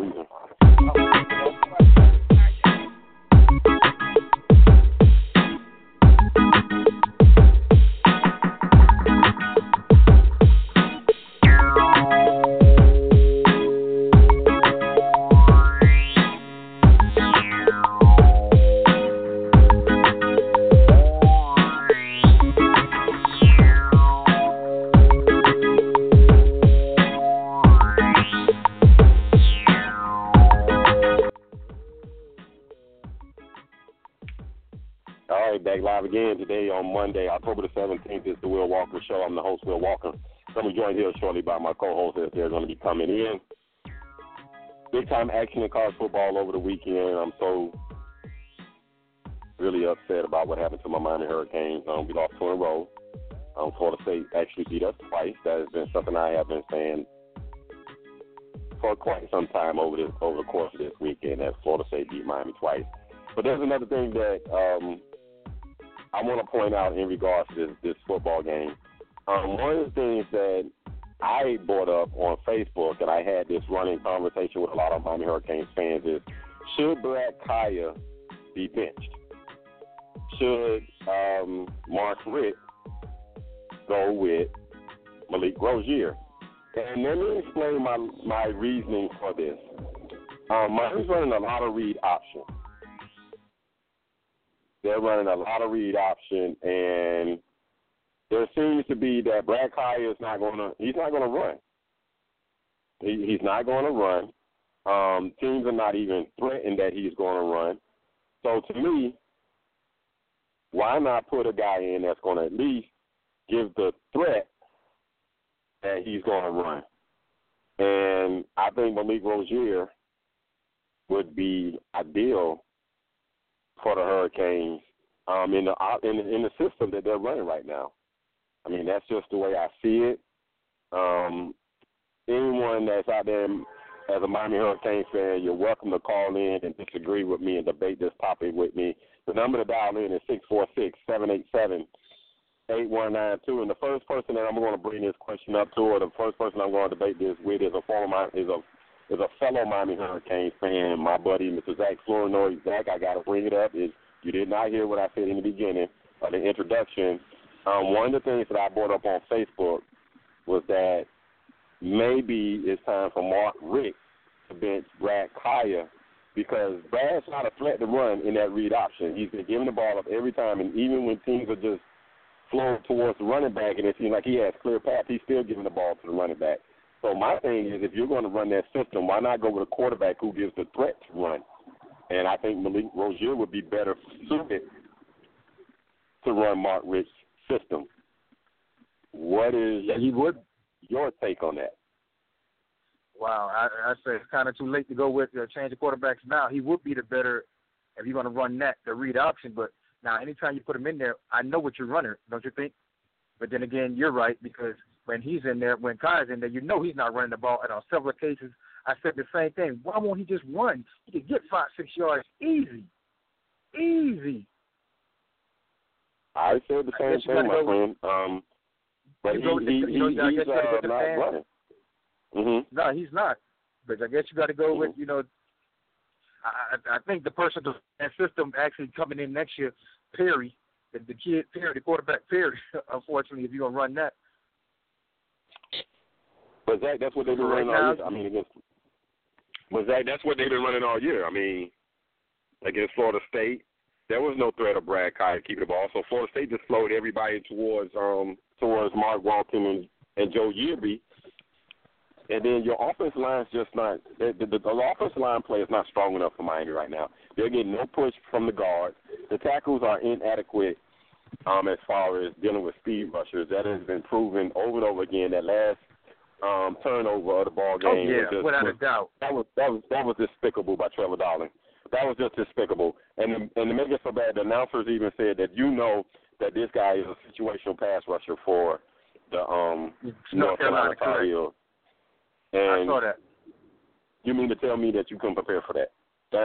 reason. Again today on Monday, October the 17th, is the Will Walker Show. I'm the host, Will Walker. I'm going to be joined here shortly by my co-host as they're going to be coming in. Big-time action in college football over the weekend. I'm so really upset about what happened to my Miami Hurricanes. We lost two in a row. Florida State actually beat us twice. That has been something I have been saying for quite some time over the course of this weekend, that Florida State beat Miami twice. But there's another thing that I want to point out in regards to this football game. One of the things that I brought up on Facebook, and I had this running conversation with a lot of Miami Hurricanes fans, is should Brad Kaaya be benched? Should Mark Richt go with Malik Rosier? And let me explain my reasoning for this. Miami's running a lot of read options. They're running a lot of read option, and there seems to be that Brad Kaaya is not going to run. He's not going to run. Teams are not even threatened that he's going to run. So, to me, why not put a guy in that's going to at least give the threat that he's going to run? And I think Malik Rosier would be ideal for the Hurricanes in the system that they're running right now. I mean, that's just the way I see it. Anyone that's out there as a Miami Hurricanes fan, you're welcome to call in and disagree with me and debate this topic with me. The number to dial in is 646-787-8192. And the first person that I'm going to bring this question up to, or the first person I'm going to debate this with, is a fellow Miami Hurricanes fan, my buddy, Mr. Zach Florinoy. Zach, I got to bring it up. You did not hear what I said in the beginning of the introduction. One of the things that I brought up on Facebook was that maybe it's time for Mark Richt to bench Brad Kaaya, because Brad's not a threat to run in that read option. He's been giving the ball up every time, and even when teams are just flowing towards the running back and it seems like he has clear path, he's still giving the ball to the running back. So my thing is, if you're going to run that system, why not go with a quarterback who gives the threat to run? And I think Malik Rosier would be better suited to run Mark Richt's system. What is your take on that? Wow, I say it's kind of too late to go with the change of quarterbacks now. He would be the better if you're going to run the read option. But now, anytime you put him in there, I know what you're running, don't you think? But then again, you're right, because when he's in there, when Kai's in there, you know he's not running the ball. And on several occasions, I said the same thing. Why won't he just run? He can get 5-6 yards easy. Easy. I said the same thing, my friend. But he's not running. Mm-hmm. No, he's not. But I guess you got to go with, I think the person and system actually coming in next year, Perry, the kid Perry, the quarterback Perry, unfortunately, if you're going to run that. But, Zach, that's what they've been running all year. That's what they've been running all year. I mean, against Florida State, there was no threat of Brad Kaaya keeping the ball. So Florida State just flowed everybody towards Mark Walton and Joe Yearby. And then your offensive line is just not – the offensive line play is not strong enough for Miami right now. They're getting no push from the guards. The tackles are inadequate as far as dealing with speed rushers. That has been proven over and over again. That last turnover of the ball game. Oh, yeah, without a doubt. That was despicable by Trevor Dowling. That was just despicable. And to make it so bad, the announcers even said that that this guy is a situational pass rusher for the North Carolina Tar Heels. I saw that. You mean to tell me that you couldn't prepare for that?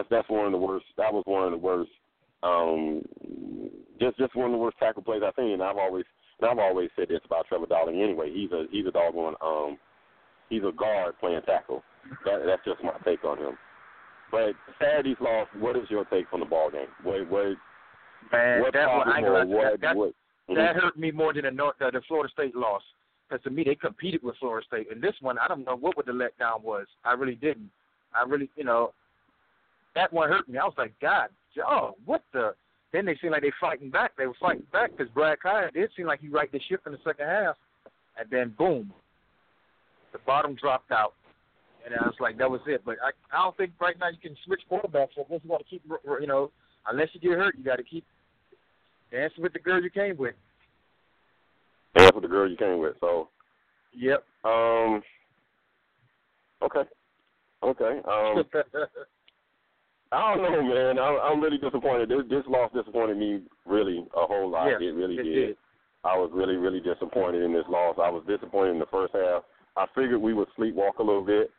That's one of the worst. That was one of the worst. Just one of the worst tackle plays I've seen. And I've always said this about Trevor Dowling. Anyway, he's a guard playing tackle. That's just my take on him. But Saturday's loss, what is your take on the ball game? That hurt me more than the Florida State loss. Because to me, they competed with Florida State. And this one, I don't know what the letdown was. I really didn't. That one hurt me. I was like, God, Joe, what the? Then they seemed like they fighting back. They were fighting back because Brad Kaaya did seem like he righted the ship in the second half. And then, boom, the bottom dropped out. And I was like, that was it. But I don't think right now you can switch quarterbacks. So unless you want to keep, unless you get hurt, you got to keep dancing with the girl you came with. Dance with the girl you came with. So, yep. Okay. I don't know, man. I'm really disappointed. This loss disappointed me really a whole lot. Yes, it really did. I was really, really disappointed in this loss. I was disappointed in the first half. I figured we would sleepwalk a little bit,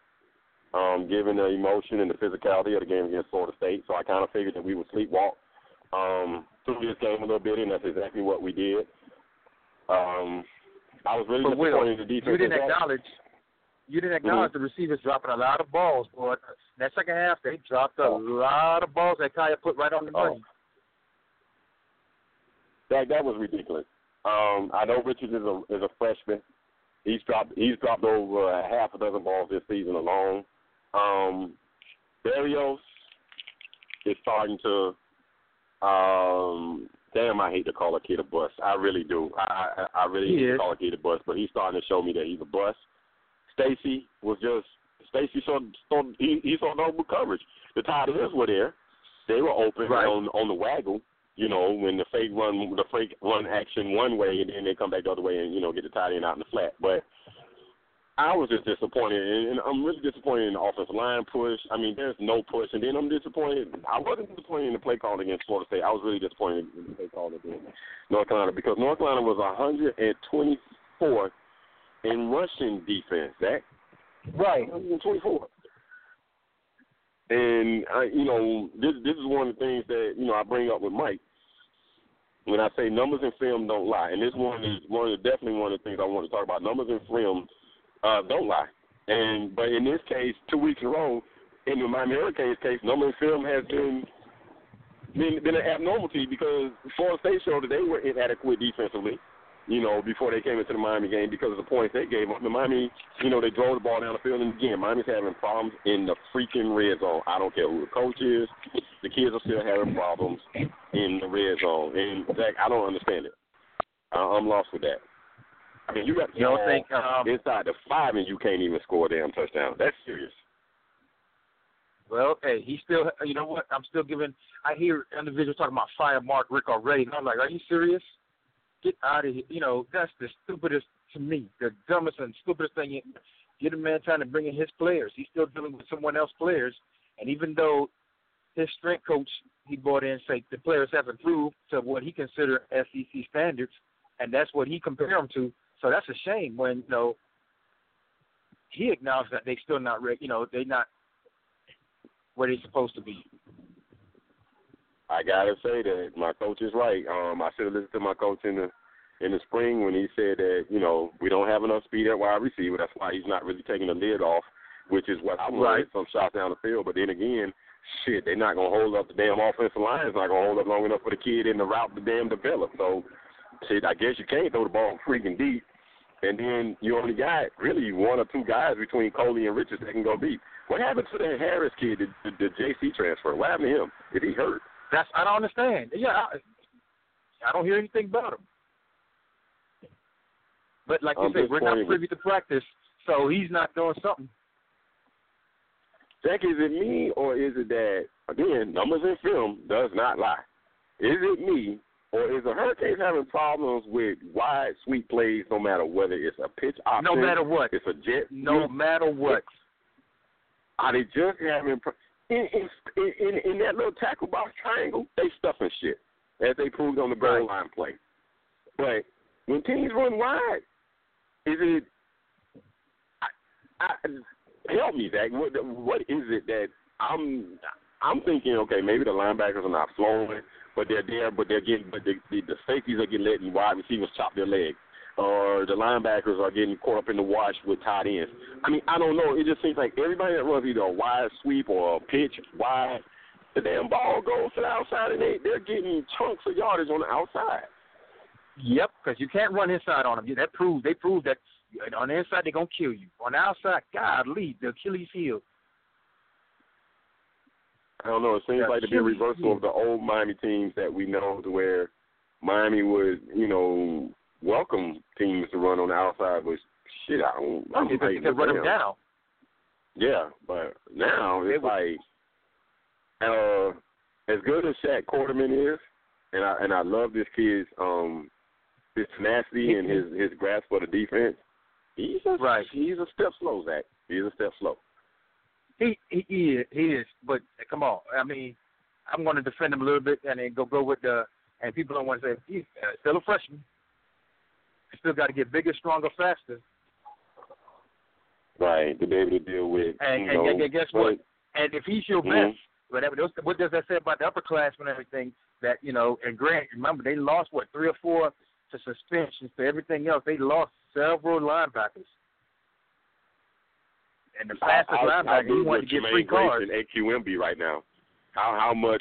given the emotion and the physicality of the game against Florida State. So I kind of figured that we would sleepwalk through this game a little bit, and that's exactly what we did. I was really disappointed in the defense. You didn't acknowledge the receivers dropping a lot of balls, boy. That second half, they dropped a lot of balls that Kaaya put right on the money. That was ridiculous. I know Richards is a freshman. He's dropped over half a dozen balls this season alone. Berrios is starting to damn, I hate to call a kid a bust. I really do. I really hate to call a kid a bust, but he's starting to show me that he's a bust. Stacy saw no coverage. The Tigers were there. They were open on the waggle. You know, when the fake run action one way, and then they come back the other way and, get the tight end out in the flat. But I was just disappointed, and I'm really disappointed in the offensive line push. I mean, there's no push. And then I'm disappointed. I wasn't disappointed in the play call against Florida State. I was really disappointed in the play call against North Carolina because North Carolina was 124th in rushing defense, Zach. Right. 124th. And, this is one of the things that, I bring up with Mike. When I say numbers and film don't lie, and this one is definitely one of the things I want to talk about. Numbers and film don't lie. But in this case, 2 weeks in a row, in the Miami Hurricanes case, number and film has been an abnormality because Florida State showed that they were inadequate defensively, before they came into the Miami game because of the points they gave up. The Miami, they drove the ball down the field. And, again, Miami's having problems in the freaking red zone. I don't care who the coach is. The kids are still having problems in the red zone. And, Zach, I don't understand it. I'm lost with that. I mean, you got inside the 5 and you can't even score a damn touchdown. That's serious. Well, hey, he's still – you know what? I'm still giving – I hear individuals talking about fire Mark Richt already. And I'm like, are you serious? Get out of here. That's the stupidest to me, the dumbest and stupidest thing. Get a man trying to bring in his players. He's still dealing with someone else's players. And even though his strength coach he brought in say the players have improved to what he considered SEC standards, and that's what he compared them to. So that's a shame when, he acknowledged that they still not, they're not where they're supposed to be. I gotta say that my coach is right. I should have listened to my coach in the spring when he said that we don't have enough speed at wide receiver. That's why he's not really taking the lid off, which is what I wanted. Some shots down the field, but then again, shit, they're not gonna hold up the damn offensive line. It's not gonna hold up long enough for the kid in the route to damn develop. So, shit, I guess you can't throw the ball freaking deep, and then you only got really one or two guys between Coley and Richards that can go deep. What happened to that Harris kid, the JC transfer? What happened to him? Is he hurt? I don't understand. Yeah, I don't hear anything about him. But like you said, we're not privy to practice, so he's not doing something. Jack, is it me or is it that, again, numbers in film does not lie. Is it me or is the Hurricanes having problems with wide sweep plays no matter whether it's a pitch option? No matter what. It's a jet. No matter what. Are they just having In that little tackle box triangle, they stuffing shit, as they proved on the goal line play. But when teams run wide, is it help me, Zach. What is it that I'm thinking? Okay, maybe the linebackers are not flowing, but they're there. But the safeties are getting let wide receivers chop their legs. or the linebackers are getting caught up in the wash with tight ends. I mean, I don't know. It just seems like everybody that runs either a wide sweep or a pitch wide, the damn ball goes to the outside, and they're getting chunks of yardage on the outside. Yep, because you can't run inside on them. They proved that on the inside they're going to kill you. On the outside, golly, the Achilles heel. I don't know. It seems like to be a reversal of the old Miami teams that we know, to where Miami would, you know, welcome teams to run on the outside, but shit, I don't think they could run them down. Yeah, but now it's like as good as Shaq Quarterman is, and I love this kid's his tenacity and his grasp of the defense. He's a step slow, Zach. He's a step slow. He is, but come on. I mean, I'm going to defend him a little bit and then go with the – and people don't want to say, he's still a freshman. He still got to get bigger, stronger, faster. Right, to be able to deal with – And guess what? And if he's your best, whatever, what does that say about the upperclassmen and everything that, you know, and Grant, remember, they lost, what, 3 or 4 to suspensions, to everything else. They lost several linebackers. And the fastest linebacker, he wanted to get free cards. Grace and AQMB right now. How much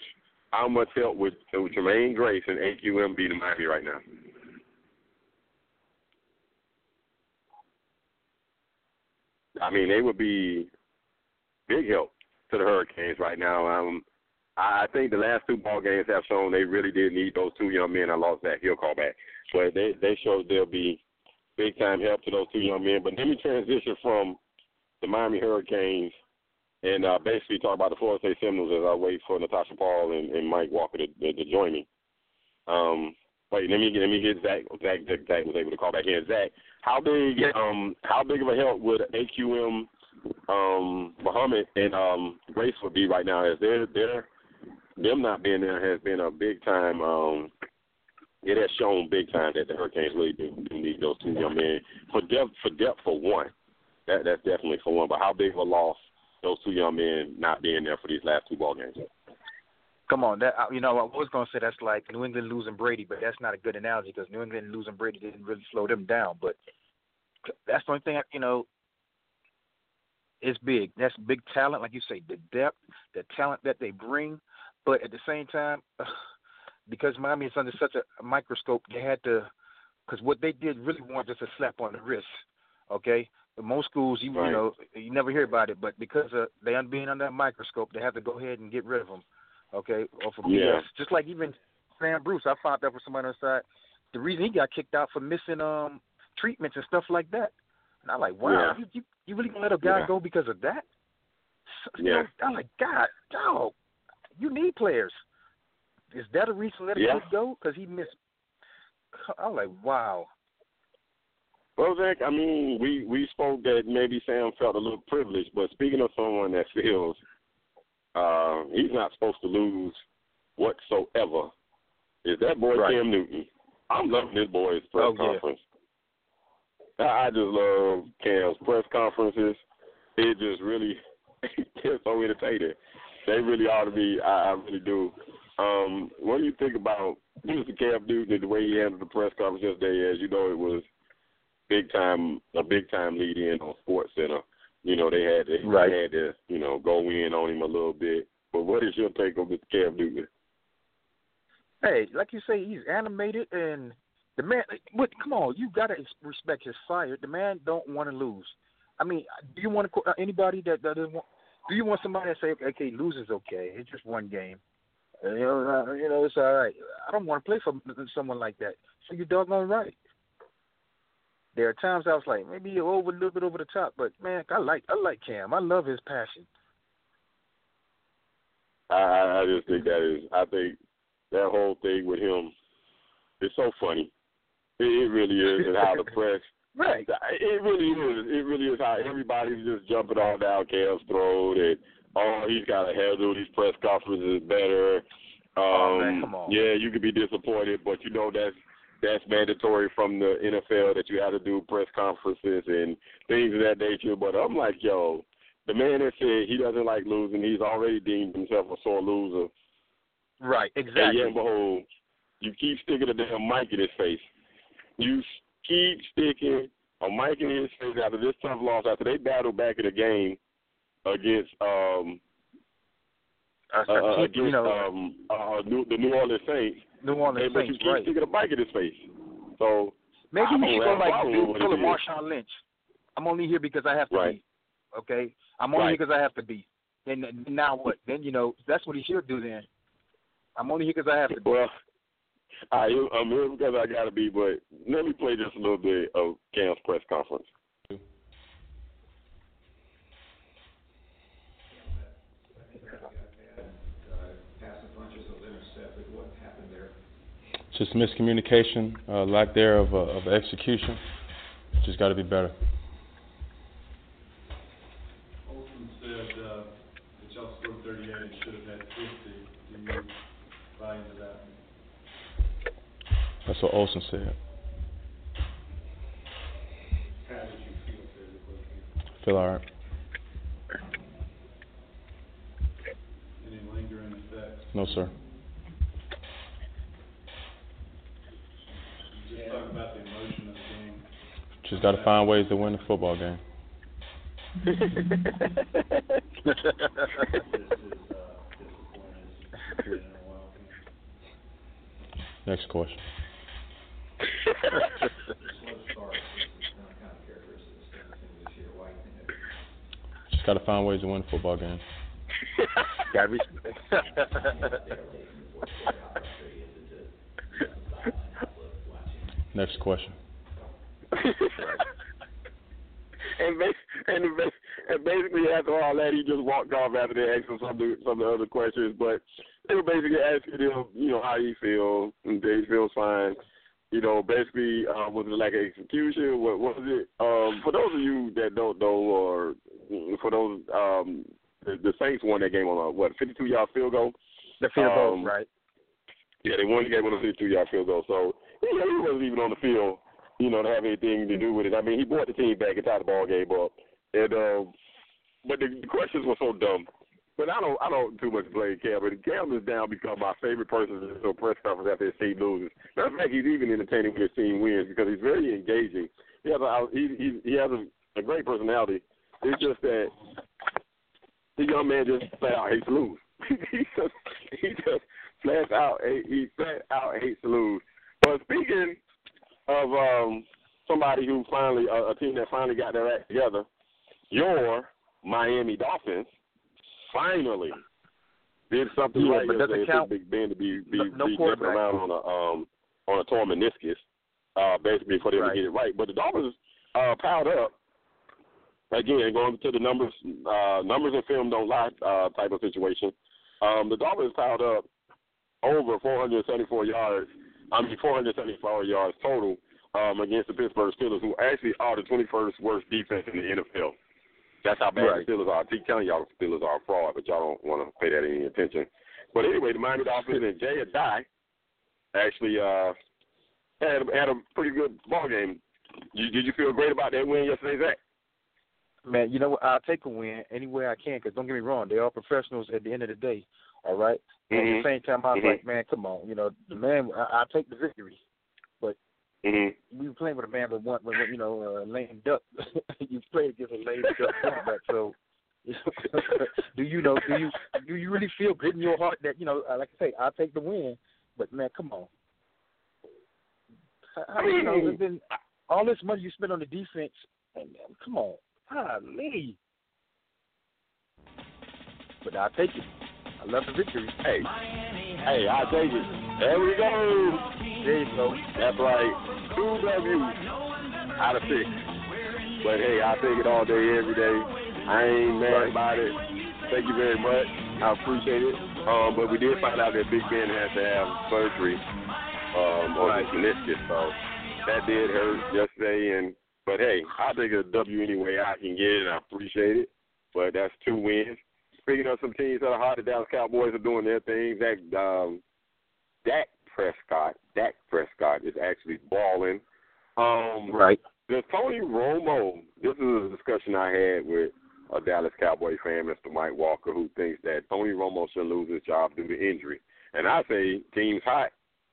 help would Jermaine Grace and AQMB to Miami right now? I mean, they would be big help to the Hurricanes right now. I think the last 2 ball games have shown they really did need those 2 young men. I lost that. He'll call back. But they showed they'll be big-time help to those 2 young men. But let me transition from the Miami Hurricanes, and basically talk about the Florida State Seminoles as I wait for Natasha Paul and Mike Walker to join me. Let me get Zach. Zach was able to call back in. Zach, how big of a help would AQM Muhammad and Grace would be right now? As them not being there has been a big time. It has shown big time that the Hurricanes really do need those 2 young men for depth for one. That's definitely for one. But how big of a loss those 2 young men not being there for these last 2 ball games? Come on, I was going to say that's like New England losing Brady, but that's not a good analogy because New England losing Brady didn't really slow them down. But that's the only thing, it's big. That's big talent, like you say, the depth, the talent that they bring. But at the same time, because Miami is under such a microscope, they had to – because what they did really was just a slap on the wrist, okay? Most schools, you never hear about it, but because of they being under a microscope, they have to go ahead and get rid of them, okay? Or for BS. Just like even Sam Bruce, I found out from somebody on the side. The reason he got kicked out for missing treatments and stuff like that, and I'm like, wow, you really gonna let a guy go because of that? So, I'm like, God, dog, you need players. Is that a reason to let a kid go because he missed? I'm like, wow. Well, Zach, I mean, we spoke that maybe Sam felt a little privileged, but speaking of someone that feels he's not supposed to lose whatsoever, is that boy Cam Newton. I'm loving this boy's press conference. Yeah. I just love Cam's press conferences. It just really is so entertaining. They really ought to be. I really do. What do you think about Mr. Cam Newton and the way he handled the press conference yesterday? As you know, it was a big time lead in on SportsCenter. You know, they had to, go in on him a little bit. But what is your take on Mr. Cam Newton? Hey, like you say, he's animated and the man, come on, you got to respect his fire. The man don't want to lose. I mean, do you want to anybody that doesn't want, do you want somebody to say, okay, lose is okay. It's just one game. It's all right. I don't want to play for someone like that. So you're doggone right. There are times I was like, maybe you're a little bit over the top, but man, I like Cam. I love his passion. I just think I think that whole thing with him is so funny. It really is, and how the press, right? It really is. It really is how everybody's just jumping all down Cam's throat and he's got to handle these press conferences better. Man, come on. Yeah, you could be disappointed, but that's mandatory from the NFL that you have to do press conferences and things of that nature. But I'm like, yo, the man that said he doesn't like losing, he's already deemed himself a sore loser. Right, exactly. And yet, behold, you keep sticking a damn mic in his face. You keep sticking on Mike and his face after this tough loss, after they battled back in the game against the New Orleans Saints. But you keep sticking a bike in his face. So maybe you should go like Bill Fuller, Marshawn Lynch. I'm only here because I have to be. Okay? I'm only here because I have to be. Then now what? Then, you know, that's what he should do then. I'm only here because I have to be. Well, I'm here because I got to be, but let me play just a little bit of Cam's press conference. Just miscommunication, lack there of execution. Just got to be better. Olsen said that y'all scored 38 and should have had 50. Do you buy into that? That's what Olsen said. How did you feel physically? Feel all right. Any lingering effects? No, sir. Talk about the emotion of the game. Just got to find ways to win the football game. This is disappointing. Next question. Just got to find ways to win the football game. Got to be. Next question. And basically after all that, he just walked off after they asked him some of the other questions. But they were basically asking him, you know, how he feels. And he feels fine. You know, basically, was it like an execution? What was it? For those of you that don't know, or for those, the Saints won that game on a, 52-yard field goal? The field goal, right. Yeah, they won the game on a 52-yard field goal. So, yeah, he wasn't even on the field, you know, to have anything to do with it. I mean, he brought the team back and tied the ball game up. And but the questions were so dumb. But I don't too much blame Cam. But Cam is down because my favorite person is in a press conference after his team loses. Matter of fact, he's even entertaining when his team wins because he's very engaging. He has a great personality. It's just that the young man just flat out hates to lose. he flat out hates to lose. But speaking of somebody who finally a team that finally got their act together, your Miami Dolphins finally did something right. But doesn't count. Big Ben to be jumping around on a torn meniscus, basically for them to get it right. But the Dolphins piled up again, going to the numbers and film don't lie type of situation. The Dolphins piled up over 474 yards. 474 yards total against the Pittsburgh Steelers, who actually are the 21st worst defense in the NFL. That's how bad the Steelers are. I keep telling y'all the Steelers are a fraud, but y'all don't want to pay that any attention. But anyway, the Miami Dolphins and Jay Ajayi actually had a pretty good ball game. Did you feel great about that win yesterday, Zach? Man, you know, I'll take a win any way I can because don't get me wrong, they are professionals at the end of the day. All right. Mm-hmm. At the same time, I was like, man, come on, you know, the man. I take the victory, but we were playing with a man that won, you know, a lame duck. You played against a lame duck quarterback, so do you really feel good in your heart that, you know, like I say, I take the win, but man, come on. You know, it's been all this money you spent on the defense, and man, come on, golly. But I take it. I love the victory. Hey, I take it. There we go. There you go. That's right. 2 W's out of 6. But, hey, I take it all day, every day. I ain't mad about it. Thank you very much. I appreciate it. But we did find out that Big Ben had to have surgery on his meniscus. So that did hurt yesterday. But, hey, I take a W any way I can get it. I appreciate it. But that's 2 wins. Speaking of some teams that are hot, the Dallas Cowboys are doing their thing. Dak Prescott is actually balling. The Tony Romo, this is a discussion I had with a Dallas Cowboy fan, Mr. Mike Walker, who thinks that Tony Romo should lose his job due to injury. And I say, team's hot.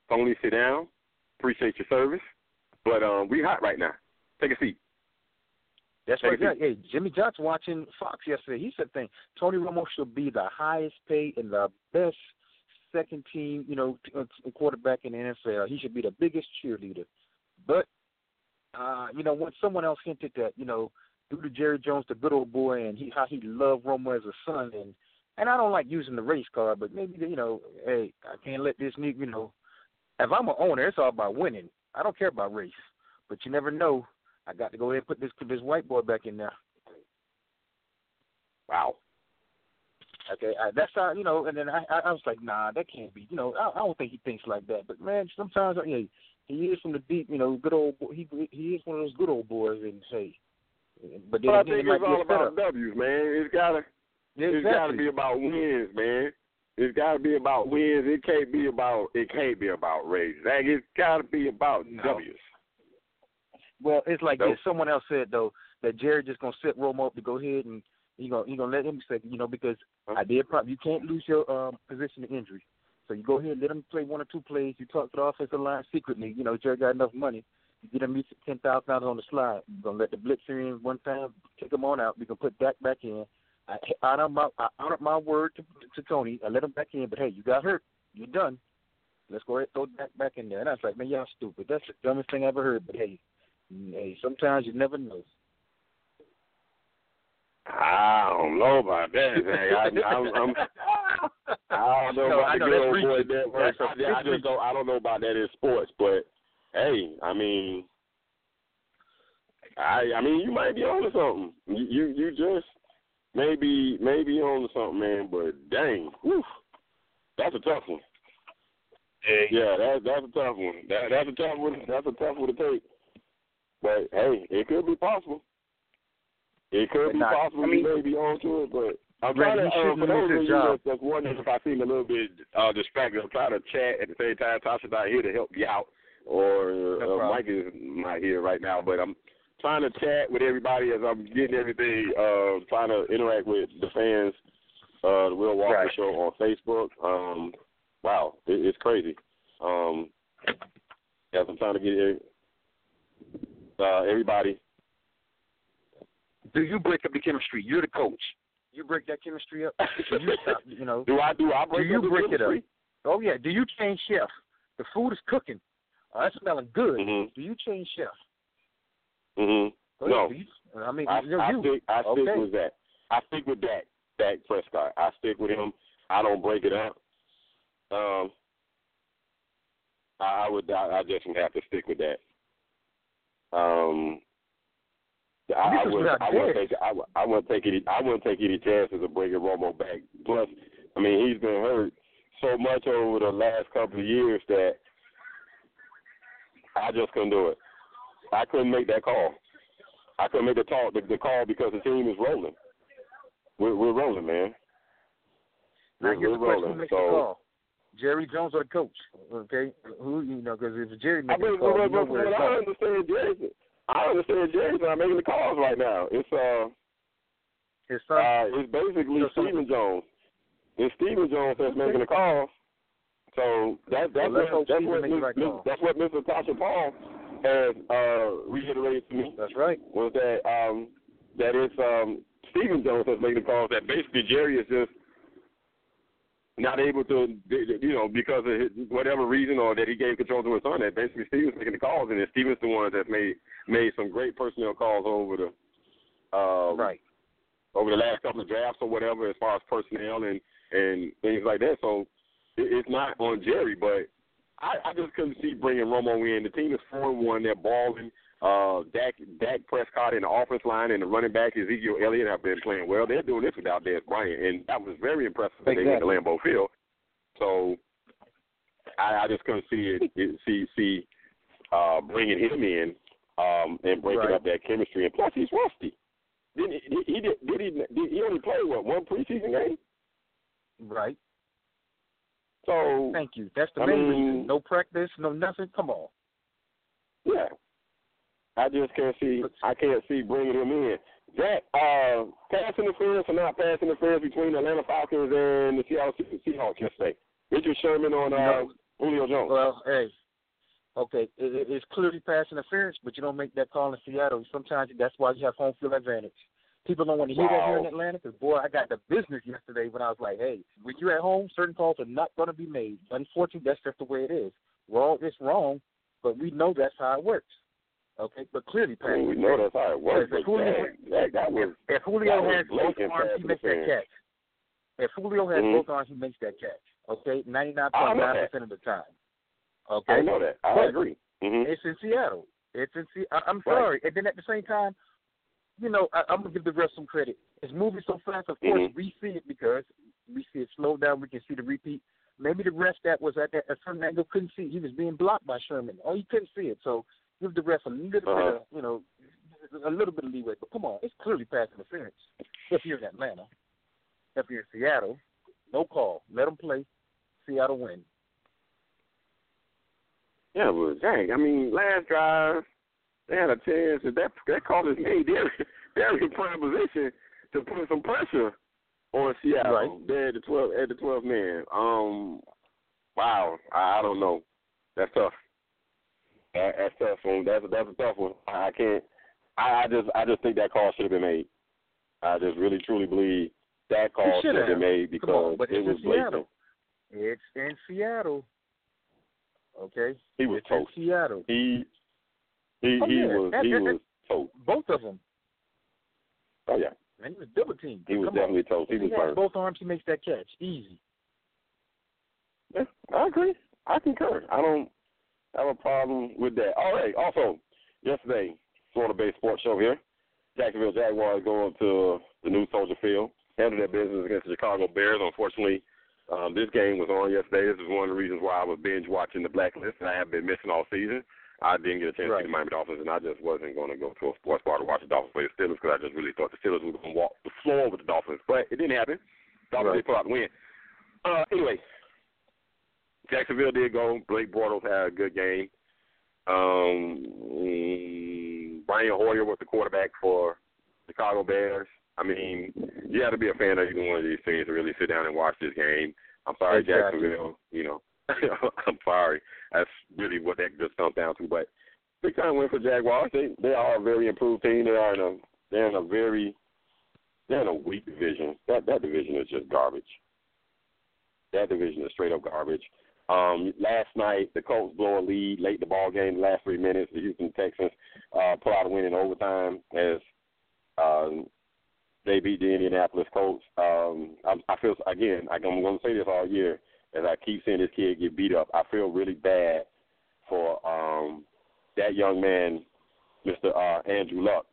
Tony, sit down. Appreciate your service. But we hot right now. Take a seat. That's right. Hey, Jimmy John's watching Fox yesterday. He said, Tony Romo should be the highest paid and the best second team, quarterback in the NFL. He should be the biggest cheerleader. But, when someone else hinted that, due to Jerry Jones, the good old boy, and how he loved Romo as a son, and I don't like using the race card, but maybe, hey, I can't let this nigga, if I'm an owner, it's all about winning. I don't care about race. But you never know. I got to go ahead and put this white boy back in there. Wow. Okay, that's how, and then I was like, nah, that can't be. I don't think he thinks like that. But, man, sometimes, he is from the deep, good old boy. He is one of those good old boys. And, hey, but then I think it's all about W's, man. It's got to be about wins, man. It's got to be about wins. It can't be about race. Like, it's got to be about W's. Well, it's like this. Someone else said, though, that Jerry just going to set Romo up to go ahead and you're gonna let him say, because you can't lose your position to injury. So you go ahead and let him play one or two plays. You talk to the offensive line secretly. Jerry got enough money. You get him $10,000 on the slide. You're going to let the blitzer in one time, take him on out. We're going to put Dak back in. I honored my word to Tony. I let him back in, but, hey, you got hurt. You're done. Let's go ahead and throw Dak back in there. And I was like, man, y'all stupid. That's the dumbest thing I ever heard, but, hey, sometimes you never know. I don't know about that. I don't know about the good old boy network. I don't know about that in sports, but, hey, I mean, you might be onto something. You just maybe onto something, man. But dang, whew, that's a tough one. Hey. Yeah, that's a tough one. That's a tough one. That's a tough one to take. But hey, it could be possible. It could be possible. We may be onto it, but. I'm trying to, for those of you that's wondering if I seem a little bit distracted, I'm trying to chat at the same time. Tasha's not here to help you out, or Mike is not here right now. But I'm trying to chat with everybody as I'm getting everything, trying to interact with the fans. The Will Walker Show on Facebook. Wow, it's crazy. As I'm trying to get everybody. Do you break up the chemistry? You're the coach. You break that chemistry up? You stop, Do you break it up? Oh, yeah. Do you change chef? The food is cooking. That's smelling good. Mm-hmm. Do you change chef? Mm-hmm. No. I stick with that. I stick with Dak Prescott. I stick with him. I don't break it up. I just would have to stick with that. I wouldn't take any chances of bringing Romo back. Plus, he's been hurt so much over the last couple of years that I just couldn't do it. I couldn't make that call. I couldn't make the call because the team is rolling. We're rolling, man. We're rolling. So, call. Jerry Jones or the coach? Okay, who because if Jerry makes the call, I understand Jerry. I understand Jerry's not making the calls right now. It's basically Stephen Jones. It's Stephen Jones that's making the calls. So that's what Miss Natasha Paul has reiterated to me. That's right. Was that that it's Stephen Jones that's making the calls. That basically Jerry is just not able to, because of his, whatever reason or that he gave control to his son, that basically Stevens making the calls, and it's Stevens the one that made some great personnel calls over the over the last couple of drafts or whatever as far as personnel and things like that. So it's not on Jerry, but I just couldn't see bringing Romo in. The team is 4-1. They're balling. Dak Prescott in the offense line and the running back Ezekiel Elliott have been playing well. They're doing this without Dez Bryant, and that was very impressive when they hit the Lambeau Field. So I just couldn't see bringing him in and breaking up that chemistry. And plus, he's rusty. He only played one preseason game? Right. So thank you. That's the main reason. No practice, no nothing. Come on. Yeah. I just can't see. I can't see bringing him in. That pass interference or not pass interference between the Atlanta Falcons and the Seattle Seahawks yesterday. Richard Sherman on Julio Jones. Well, hey, Okay, it's clearly pass interference, but you don't make that call in Seattle. Sometimes that's why you have home field advantage. People don't want to hear that here in Atlanta because, boy, I got the business yesterday when I was like, hey, when you're at home, certain calls are not going to be made. Unfortunately, that's just the way it is. Wrong, it's wrong, but we know that's how it works. Okay, but clearly, pass interference. We know that's how it works. If Julio has both arms, he makes that catch. If Julio has both arms, he makes that catch. Okay, 99.9% of the time. Okay, I know that. I agree. Mm-hmm. It's in Seattle. It's in Seattle. I'm sorry. And then at the same time, you know, I'm going to give the rest some credit. It's moving so fast, of course, we see it because we see it slow down. We can see the repeat. Maybe the rest that was at that certain angle couldn't see. He was being blocked by Sherman. Oh, he couldn't see it. So give the rest a little bit of, you know, a little bit of leeway. But come on, it's clearly pass interference. If you're in Atlanta, if you're in Seattle, no call. Let them play. Seattle win. Yeah, well, dang. I mean, last drive, they had a chance. If that call is made, they're in prime position to put some pressure on Seattle. Right. They're at the 12th man. Wow. I don't know. That's tough. That's tough. That's a tough one. I can't. I just think that call should have been made. I just really truly believe that call should have been made because it was blatant. It's in Seattle. Okay, he was toast. Seattle. He was toast. Both of them. Oh yeah, man, he was double teamed. He was definitely toast. He was burned. Both arms, he makes that catch easy. Yeah, I agree. I concur. I don't have a problem with that. All right. Also, yesterday, Florida-based sports show here. Jacksonville Jaguars go up to the new Soldier Field, handle their business against the Chicago Bears. Unfortunately. This game was on yesterday. This is one of the reasons why I was binge-watching The Blacklist, and I have been missing all season. I didn't get a chance to see the Miami Dolphins, and I just wasn't going to go to a sports bar to watch the Dolphins play the Steelers because I just really thought the Steelers were going to walk the floor with the Dolphins. But it didn't happen. Dolphins did pull out the win. Anyway, Jacksonville did go. Blake Bortles had a good game. Brian Hoyer was the quarterback for the Chicago Bears. I mean, you got to be a fan of either one of these teams to really sit down and watch this game. I'm sorry, Jacksonville. You know, I'm sorry. That's really what that just comes down to. But big time win for Jaguars. They are a very improved team. They're in a weak division. That division is just garbage. That division is straight up garbage. Last night, the Colts blow a lead late in the ball game. The last 3 minutes, the Houston Texans pull out a win in overtime as. They beat the Indianapolis Colts. I feel, again, I'm going to say this all year, as I keep seeing this kid get beat up. I feel really bad for that young man, Mr. Andrew Luck.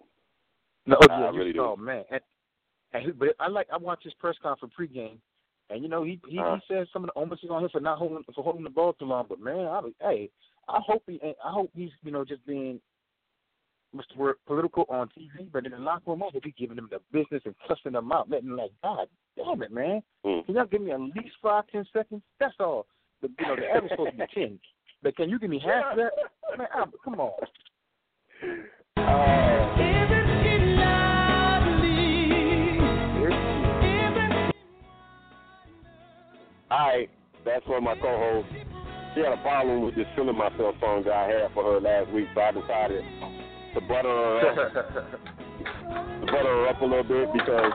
No, I really do. Oh, man. But I watched his press conference pregame, and, you know, he said some of the ombudsman on him for holding the ball too long. But, man, I hope he's, you know, just being – what's the word, political on TV, but in the locker room, I would be giving them the business and cussing them out, letting them like, God damn it, man. Can y'all give me at least 5-10 seconds? That's all. But, you know, the average supposed to be 10. But can you give me half that? Man, come on. All right, that's what my co-host. She had a problem with this Feeling Myself song that I had for her last week, so I decided to butter her up a little bit because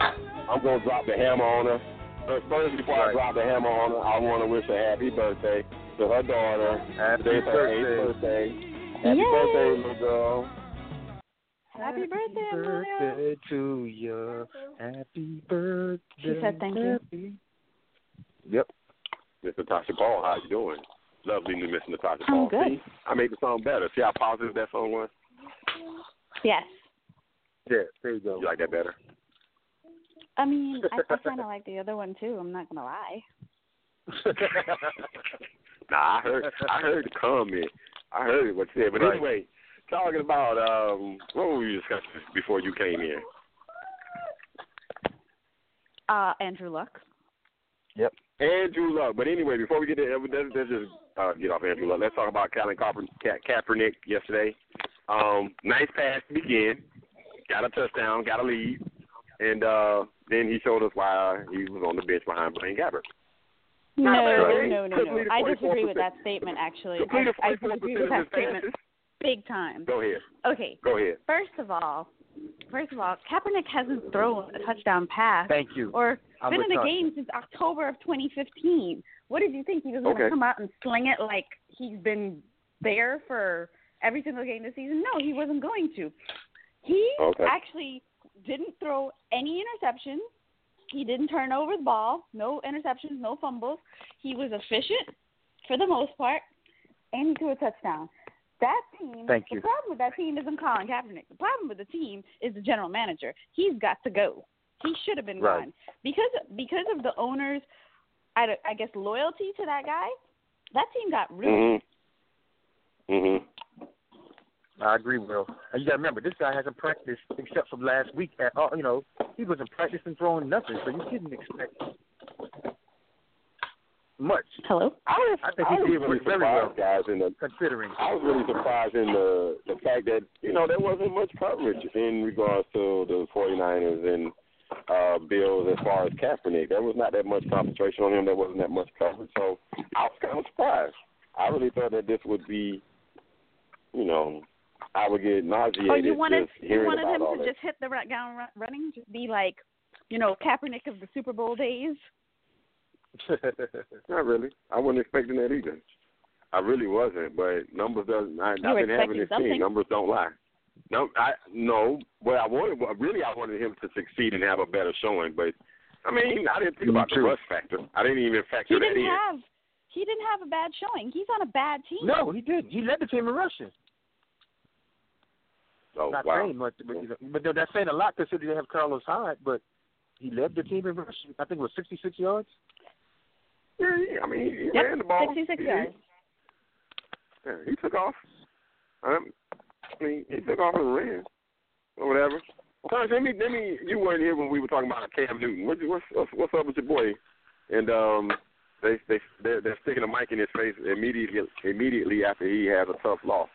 I'm going to drop the hammer on her. But first, before I drop the hammer on her, I want to wish a happy birthday to her daughter. Today's her 8th birthday. Happy birthday, little girl. Happy birthday, Mario. Happy birthday to you. Happy birthday. She said thank you. Yep. Miss Natasha Paul, how you doing? Lovely to Miss Natasha Paul. I'm good. See, I made the song better. See how positive that song was? Yes. Yeah, there you go. You like that better? I mean, I kind of like the other one too. I'm not gonna lie. Nah, I heard the comment. I heard what you said. But anyway, talking about what were we discussing before you came here? Andrew Luck. Yep, Andrew Luck. But anyway, before we get to let's just get off Andrew Luck. Let's talk about Colin Kaepernick yesterday. Nice pass to begin. Got a touchdown, got a lead. And then he showed us why he was on the bench behind Blaine Gabbert. No. I disagree with that statement, actually. I disagree with that statement big time. Go ahead. Okay. Go ahead. First of all, Kaepernick hasn't thrown a touchdown pass. Thank you. Or been in the game since October of 2015. What did you think? He was going to come out and sling it like he's been there for every single game this season? No, he wasn't going to. He actually didn't throw any interceptions. He didn't turn over the ball. No interceptions, no fumbles. He was efficient for the most part, and he threw a touchdown. The problem with that team isn't Colin Kaepernick. The problem with the team is the general manager. He's got to go. He should have been gone. Because of the owner's, I guess, loyalty to that guy, that team got ruined. Mm-hmm. I agree, Will. And you got to remember, this guy hasn't practiced except for last week at all. You know, he wasn't practicing throwing nothing, so you didn't expect much. Hello? I was really surprised in the fact that, you know, there wasn't much coverage in regards to the 49ers and Bills as far as Kaepernick. There was not that much concentration on him. There wasn't that much coverage. So I was kind of surprised. I really thought that this would be, you know, I would get nauseated. Oh, you wanted him to just hit the ground running, just be like, you know, Kaepernick of the Super Bowl days? Not really. I wasn't expecting that either. I really wasn't. But numbers doesn't. I've been having this thing. Numbers don't lie. No. Well, I wanted him to succeed and have a better showing. But I mean, I didn't think about the rush factor. I didn't even factor that in. He didn't have a bad showing. He's on a bad team. No, he did. He led the team in rushing. Oh, not saying much, but that's saying a lot considering they have Carlos Hyde. But he led the team in rushing. I think it was 66 yards. Yeah, I mean, he ran the ball. 66 yards. Yeah, he took off. He took off and ran or whatever. Well, let me. You weren't here when we were talking about Cam Newton. What's up with your boy? And they're sticking a mic in his face immediately after he has a tough loss.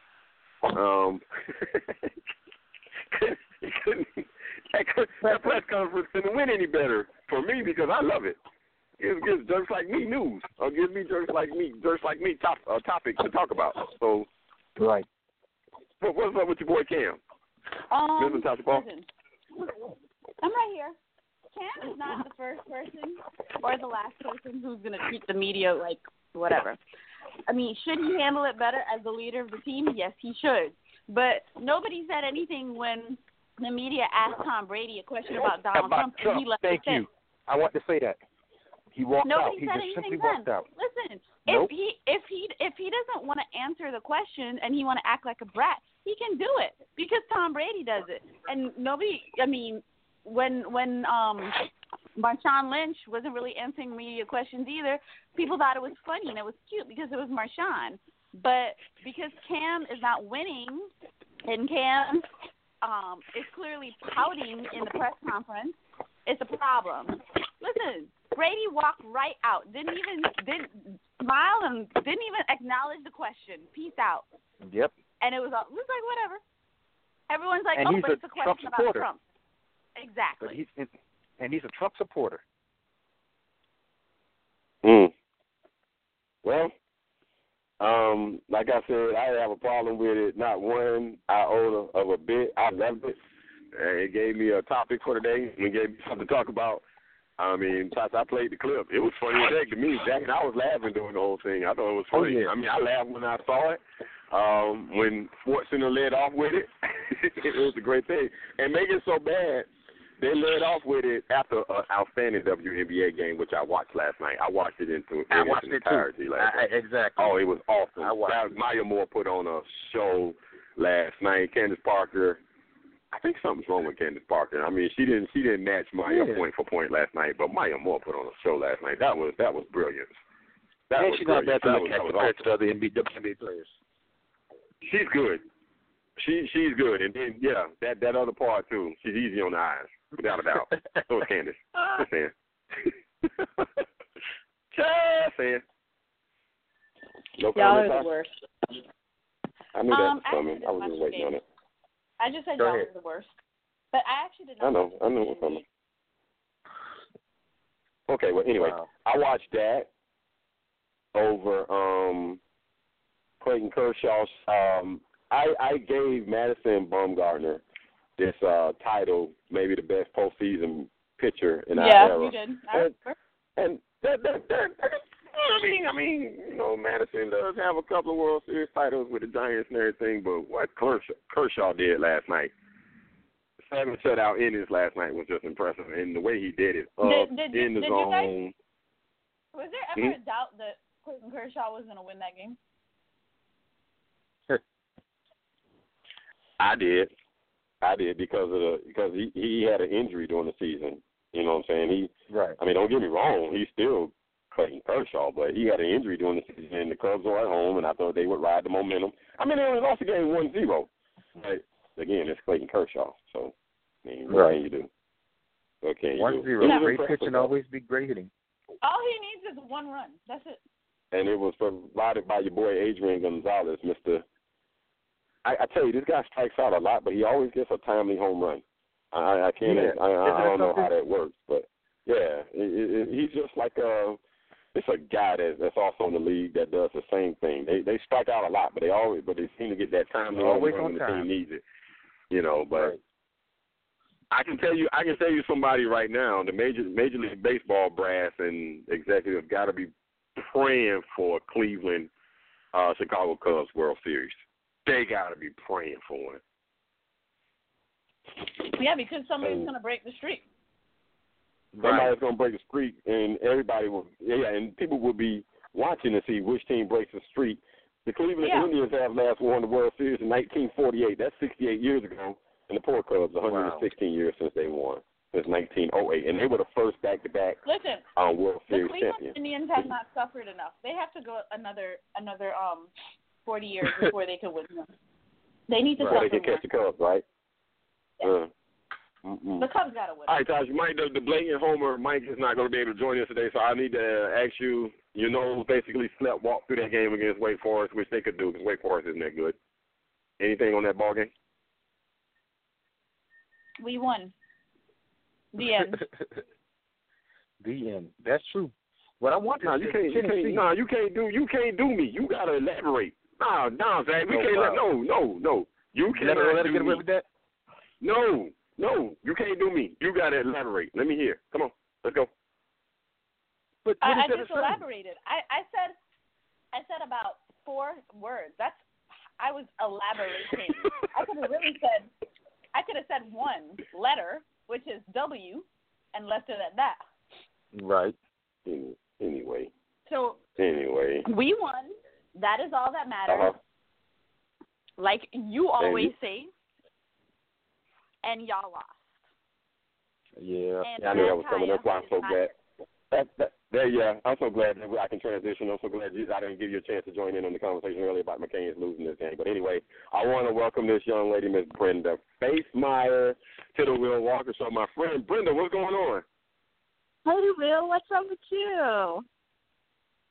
That press conference couldn't win any better for me because I love it. It gives jerks like me news, or gives me jerks like me topics to talk about. So, right. What's up with your boy Cam? Mr. Natasha Paul? I'm right here. Cam is not the first person or the last person who's going to treat the media like whatever. I mean, should he handle it better as the leader of the team? Yes, he should. But nobody said anything when the media asked Tom Brady a question about Donald Trump, and he left it. Thank you. I want to say that. He walked out. He just simply walked out. Listen, if he doesn't want to answer the question and he want to act like a brat, he can do it because Tom Brady does it. And nobody, I mean, when Marshawn Lynch wasn't really answering media questions either, people thought it was funny and it was cute because it was Marshawn. But because Cam is not winning and Cam is clearly pouting in the press conference, it's a problem. Listen, Brady walked right out, didn't even smile and didn't even acknowledge the question. Peace out. Yep. And it was like, whatever. Everyone's like, and but it's a question about Trump. Exactly. But he's a Trump supporter. Mm. Well, like I said, I didn't have a problem with it. Not one iota of a bit. I loved it. It gave me a topic for today. It gave me something to talk about. I mean, I played the clip. It was funny as heck to me. Jack and I was laughing during the whole thing. I thought it was funny. Oh, yeah. I mean, I laughed when I saw it. When SportsCenter led off with it, it was a great thing. And make it so bad, they led off with it after an outstanding WNBA game, which I watched last night. I watched it in its entirety last night. Exactly. Oh, it was awesome. Maya Moore put on a show last night. Candace Parker. I think something's wrong with Candace Parker. I mean, she didn't match Maya point for point last night, but Maya Moore put on a show last night. That was brilliant. She's not bad compared to other NBA players. She's good. She's good, and then yeah, that other part too. She's easy on the eyes, without a doubt. So is Candace. Just saying. Just saying. No comment. Y'all are the worst. I knew that was coming. I was just waiting on it. I just said y'all were the worst. But I actually did not. I know what's coming. Okay, well, anyway, I watched that. over Clayton Kershaw. I gave Madison Bumgarner this title, maybe the best postseason pitcher in our era. Yeah, you did. And I mean, you know, Madison does have a couple of World Series titles with the Giants and everything, but what Kershaw did last night, 7 shutout innings last night was just impressive, and the way he did it in the zone. Was there ever a doubt that Clayton Kershaw was going to win that game? I did because he had an injury during the season. You know what I'm saying? Right. I mean, don't get me wrong. He's still Clayton Kershaw, but he had an injury during the season, and the Cubs were at home, and I thought they would ride the momentum. I mean, they only lost the game 1-0. But, again, it's Clayton Kershaw. So, I mean, what can you do? What can you do? 1-0. Great pitching, always be great hitting. All he needs is one run. That's it. And it was provided by your boy Adrian Gonzalez, Mr. I tell you, this guy strikes out a lot, but he always gets a timely home run. I can't. Yeah. I don't know how that works, but yeah, he's just like it's a guy that's also in the league that does the same thing. They strike out a lot, but they seem to get that timely home run when the team needs it. You know, but right. I can tell you somebody right now, the Major League Baseball brass and executives got to be praying for Cleveland, Chicago Cubs World Series. They got to be praying for it. Yeah, because somebody's going to break the streak. Somebody's going to break the streak, and everybody will. Yeah, and people will be watching to see which team breaks the streak. The Cleveland Indians have last won the World Series in 1948. That's 68 years ago, and the poor Cubs 116 years since they won, since 1908, and they were the first back-to-back World Series champions. The Cleveland Indians have not suffered enough. They have to go another 40 years before they can win them. They need to suffer. They can catch the Cubs, right? Yeah. The Cubs got to win. All right, Taj, the blatant homer, Mike is not going to be able to join us today, so I need to ask you, you know who basically slept-walked through that game against Wake Forest, which they could do because Wake Forest isn't that good. Anything on that ball game? We won. The end. The end. That's true. What I want to say is you can't do me. You got to elaborate. No, Zach, no. You can't get away with that. No, you can't do me. You got to elaborate. Let me hear. Come on, let's go. But I just elaborated. I said about 4 words. I was elaborating. I could have said 1 letter, which is W, and left it at that. Right. Anyway. We won. That is all that matters. Uh-huh. Like you always say. And y'all lost. Yeah. I knew that was coming. That's why I'm so glad. I'm so glad that I can transition. I'm so glad I didn't give you a chance to join in on the conversation earlier about McCain's losing this game. But anyway, I want to welcome this young lady, Miss Brenda Facemeyer, to the Will Walker Show. My friend Brenda, what's going on? Hey, Will, what's up with you?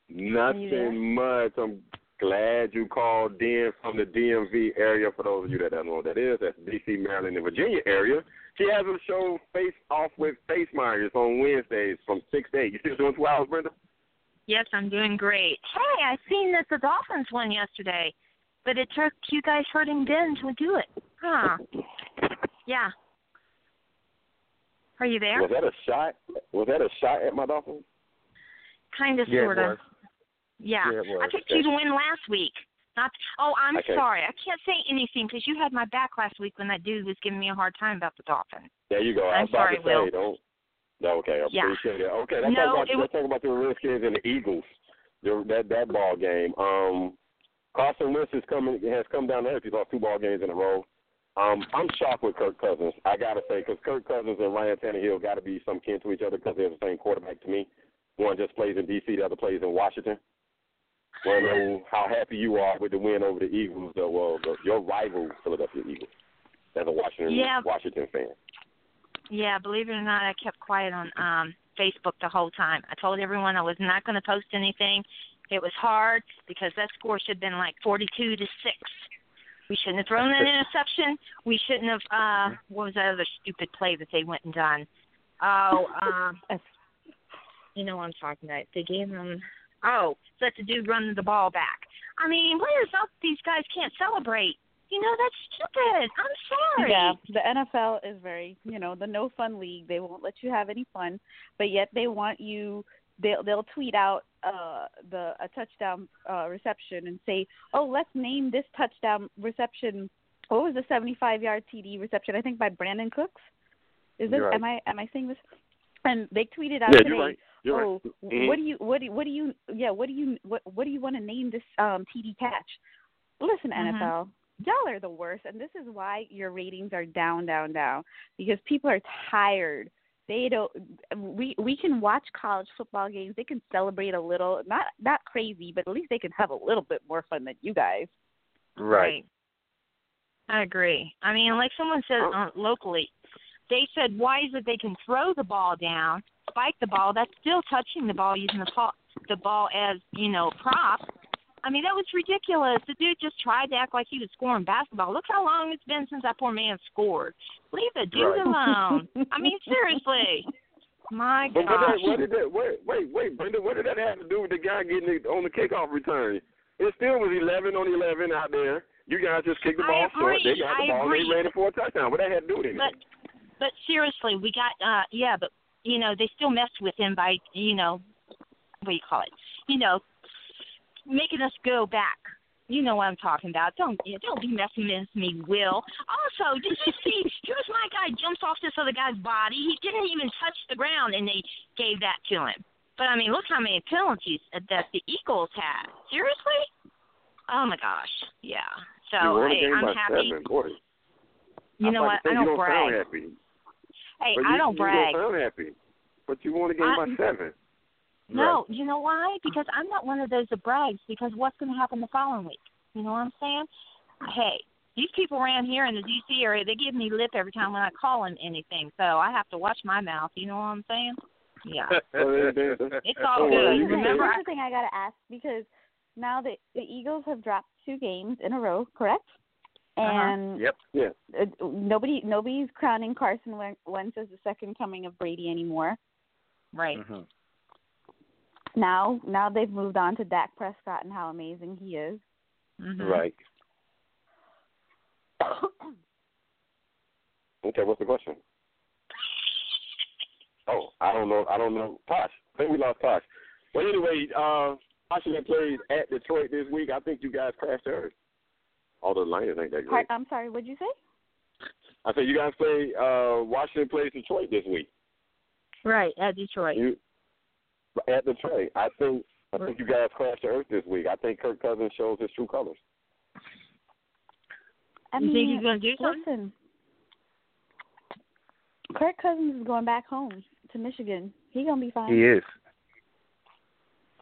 Nothing much. I'm glad you called in from the DMV area. For those of you that don't know what that is, that's D.C., Maryland, and Virginia area. She has a show, Face Off with Facemeyer. It's on Wednesdays from 6 to 8. You still doing 2 hours, Brenda? Yes, I'm doing great. Hey, I seen that the Dolphins won yesterday, but it took you guys hurting Ben to do it. Huh. Yeah. Are you there? Was that a shot? Was that a shot at my Dolphins? Kind of, sort of. Yeah, I picked you to win last week. Sorry. I can't say anything because you had my back last week when that dude was giving me a hard time about the Dolphins. There you go. I'm sorry, Will. Okay, I appreciate it. Okay, let's talk about the Redskins and the Eagles. That ball game. Carson Wentz has come down there. He's lost 2 ball games in a row. I'm shocked with Kirk Cousins. I gotta say, because Kirk Cousins and Ryan Tannehill gotta be some kin to each other because they're the same quarterback to me. One just plays in D.C., the other plays in Washington. Well, I know how happy you are with the win over the Eagles, your rival Philadelphia Eagles, as a Washington fan. Yeah, believe it or not, I kept quiet on Facebook the whole time. I told everyone I was not going to post anything. It was hard because that score should have been like 42-6. We shouldn't have thrown an interception. We shouldn't have what was that other stupid play that they went and done? Oh, you know what I'm talking about. They gave them oh, so that's a dude running the ball back. I mean, what is up? These guys can't celebrate. You know, that's stupid. I'm sorry. Yeah, the NFL is very, you know, the no fun league. They won't let you have any fun, but yet they want you. They'll tweet out a touchdown reception and say, oh, let's name this touchdown reception. What was the 75-yard TD reception? I think by Brandon Cooks. Is this? Right. Am I saying this? And they tweeted out today. Right. Oh, right. What do you want to name this TD catch? Listen, mm-hmm. NFL, y'all are the worst, and this is why your ratings are down because people are tired. They don't. We can watch college football games. They can celebrate a little, not crazy, but at least they can have a little bit more fun than you guys. Right. I agree. I mean, like someone said locally, they said, why is it they can throw the ball down, spike the ball? That's still touching the ball, using the ball as, you know, prop. I mean, that was ridiculous. The dude just tried to act like he was scoring basketball. Look how long it's been since that poor man scored. Leave the dude alone. I mean, seriously. My gosh. Wait, Brenda, what did that have to do with the guy getting it on the kickoff return? It still was 11 on 11 out there. You guys just kicked the ball short. They got the ball. They ran it for a touchdown. What that had to do with it? But seriously, we got, but, you know, they still messed with him by, you know, what do you call it? You know, making us go back. You know what I'm talking about. Don't be messing with me, Will. Also, did you see, here's my guy jumps off this other guy's body. He didn't even touch the ground, and they gave that to him. But, I mean, look how many penalties that the Eagles had. Seriously? Oh, my gosh. Yeah. So, hey, I'm happy. You know what? I don't brag. Hey, I don't brag. You don't sound happy, but you won a game by 7. No, right. You know why? Because I'm not one of those that brags because what's going to happen the following week? You know what I'm saying? Hey, these people around here in the D.C. area, they give me lip every time when I call them anything, so I have to watch my mouth. You know what I'm saying? Yeah. It's all good. Remember, here's the thing I got to ask because now the Eagles have dropped 2 games in a row, correct? And nobody's crowning Carson Wentz as the second coming of Brady anymore. Right. Mm-hmm. Now they've moved on to Dak Prescott and how amazing he is. Mm-hmm. Right. Okay, what's the question? Oh, I don't know. Tosh. I think we lost Tosh. Well, anyway, Tosh plays at Detroit this week. I think you guys crashed earth. Although the Lions ain't that great. I'm sorry, what'd you say? I said you guys play Washington plays Detroit this week. Right, at Detroit. At Detroit. I think you guys crashed to earth this week. I think Kirk Cousins shows his true colors. I mean, you think he's going to do something? Kirk Cousins is going back home to Michigan. He's going to be fine. He is.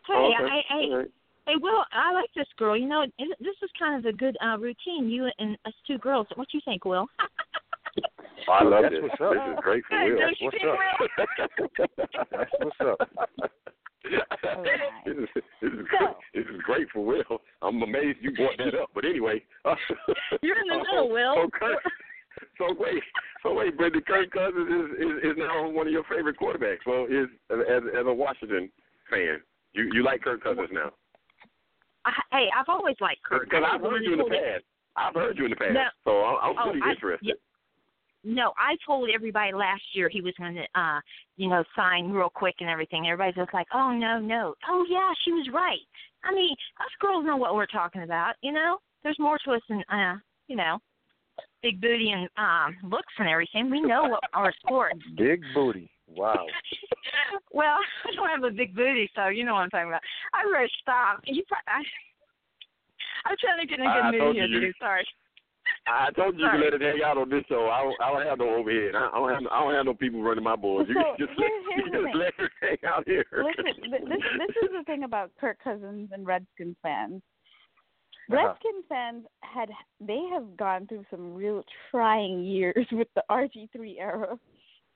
Hey, Hey, Will, I like this girl. You know, this is kind of a good routine, you and us 2 girls. What do you think, Will? Oh, I love this. What's up? This is great for Will. What's up? That's what's up. Oh, this is great for Will. I'm amazed you brought that up. But anyway. You're in the middle, Will. So wait, Brenda, Kirk Cousins is now one of your favorite quarterbacks. Well, is as a Washington fan. You like Kirk Cousins now. Hey, I've always liked Kirk. Because I've heard you in the past. No, so I'm pretty interested. No, I told everybody last year he was going to, sign real quick and everything. Everybody's just like, oh, no. Oh, yeah, she was right. I mean, us girls know what we're talking about, you know. There's more to us than, big booty and looks and everything. We know what our sports. Big booty. Wow. Well, I don't have a big booty, so you know what I'm talking about. I better stop. I'm trying to get in a good mood here, dude. Sorry. I told you to let it hang out on this show. I don't have no overhead. I don't have no people running my boards. So you just let it hang out here. Listen, this is the thing about Kirk Cousins and Redskins fans. Redskins fans have gone through some real trying years with the RG3 era.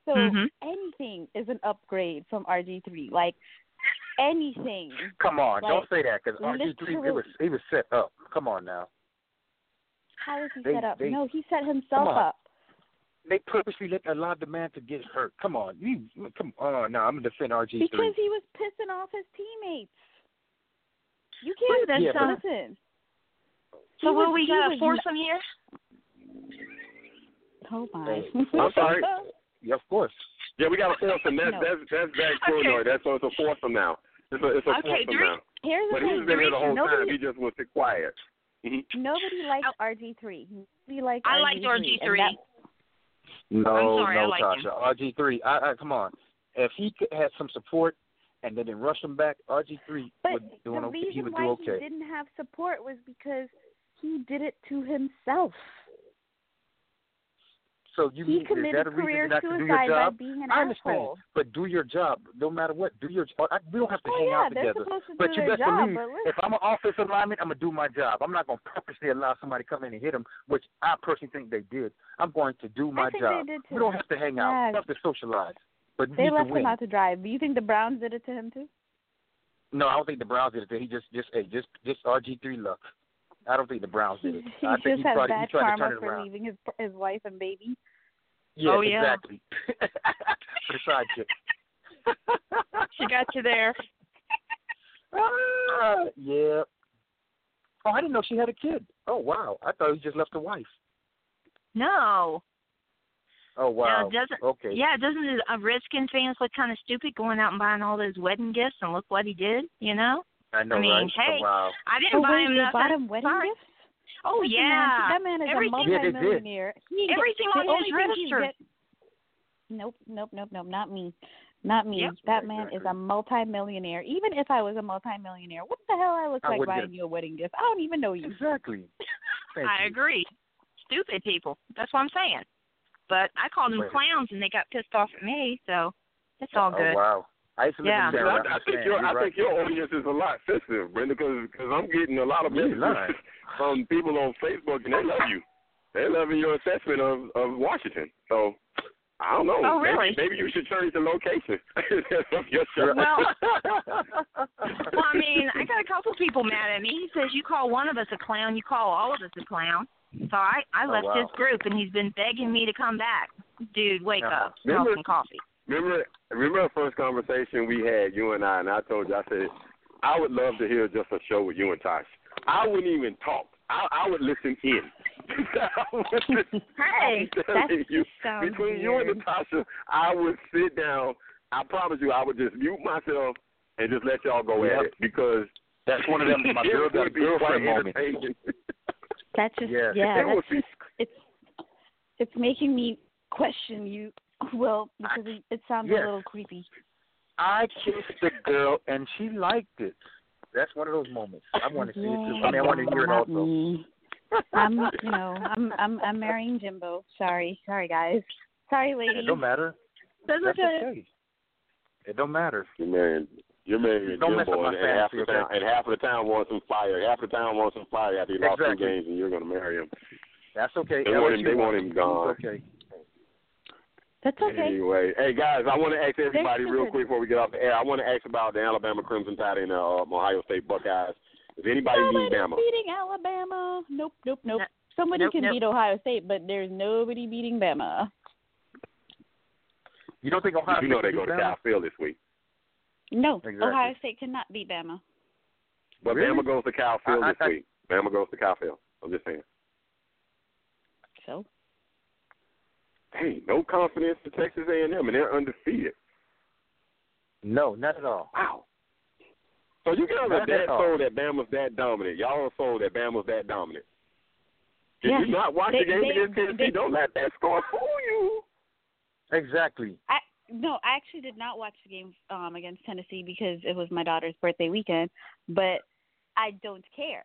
So anything is an upgrade from RG3. Like, anything. Come on, like, don't say that, because RG3, he was set up. Come on now. How is he set up? No, he set himself up. They purposely allowed the man to get hurt. Come on. Come on. No, I'm going to defend RG3. Because he was pissing off his teammates. that's nothing. So will we got to force him here? Oh, my. I'm sorry. Yeah, of course. Yeah, we got to force him. That's Zach Florinoy. Okay. So it's a force him now. It's a force him now. Here's the thing. But he's been here the whole time. He just wants to quiet. Mm-hmm. Nobody likes RG3. I liked RG3. Tasha. RG3. Come on. If he had some support and they didn't rush him back, RG3 would do okay. He would do okay. The reason why he didn't have support was because he did it to himself. So he committed career suicide by being an asshole. But do your job, no matter what. Do your job. We don't have to hang out together. But you best believe, if I'm an offensive lineman, I'm gonna do my job. I'm not gonna purposely allow somebody to come in and hit him, which I personally think they did. I'm going to do my job. We don't have to hang out. We have to socialize. But they left him out to dry. Do you think the Browns did it to him too? No, I don't think the Browns did it to him. He just RG3 luck. I don't think the Browns did it. I think he probably had bad karma for leaving his wife and baby. Yeah, exactly. For the side chick. She got you there. Yeah. Oh, I didn't know she had a kid. Oh, wow. I thought he just left the wife. No. Oh, wow. No, okay. Yeah, doesn't Redskins fans look kind of stupid going out and buying all those wedding gifts and look what he did, you know? I know, right? Hey, oh, wow. I didn't buy him nothing. Bought him wedding gifts? Oh, yeah. That man is everything, a multi-millionaire. Everything on his register. Nope, not me. Not me. Yep. That man is a multi-millionaire. Even if I was a multi-millionaire, what the hell I look like buying you a wedding gift? I don't even know you. Exactly. I agree. Stupid people. That's what I'm saying. But I called them clowns, and they got pissed off at me, so it's all good. Oh, wow. I think your audience is a lot sensitive, Brenda, because I'm getting a lot of messages from people on Facebook, and they love you. They're loving your assessment of Washington. So I don't know. Oh, really? Maybe you should change the location of your show. Well, I mean, I got a couple people mad at me. He says, you call one of us a clown, you call all of us a clown. So I left this group, and he's been begging me to come back. Dude, wake up. Smell some coffee. Remember our first conversation we had, you and I told you, I said, I would love to hear just a show with you and Tosh. I wouldn't even talk. I would listen in. Hey, between you and Natasha, I would sit down. I promise you, I would just mute myself and just let y'all go at it, because that's one of them. My girlfriend moment. That's just it's making me question you. Well, because it sounds a little creepy. I kissed the girl, and she liked it. That's one of those moments. I want to see it too. I mean, I want to hear it also. I'm marrying Jimbo. Sorry, guys. Sorry, ladies. It don't matter. That's okay. It don't matter. You're marrying Jimbo, and half of the town wants some fire. Half the town wants some fire after he lost two games, and you're going to marry him. That's okay. They want him gone. That's okay. That's okay. Anyway, hey, guys, I want to ask everybody real quick before we get off the air. I want to ask about the Alabama Crimson Tide and the Ohio State Buckeyes. Is anybody beating Alabama? Nope. Somebody can beat Ohio State, but there's nobody beating Bama. You don't think Ohio State they go to Kyle Field this week? No, exactly. Ohio State cannot beat Bama. But Bama goes to Kyle Field this week. Bama goes to Kyle Field. I'm just saying. So? Hey, no confidence to Texas A&M, and they're undefeated. No, not at all. Wow. So you guys are that sold that Bama's that dominant. Y'all are sold that Bama's that dominant. Did you not watch the game against Tennessee? Don't let that score fool you. Exactly. I actually did not watch the game against Tennessee because it was my daughter's birthday weekend, but I don't care.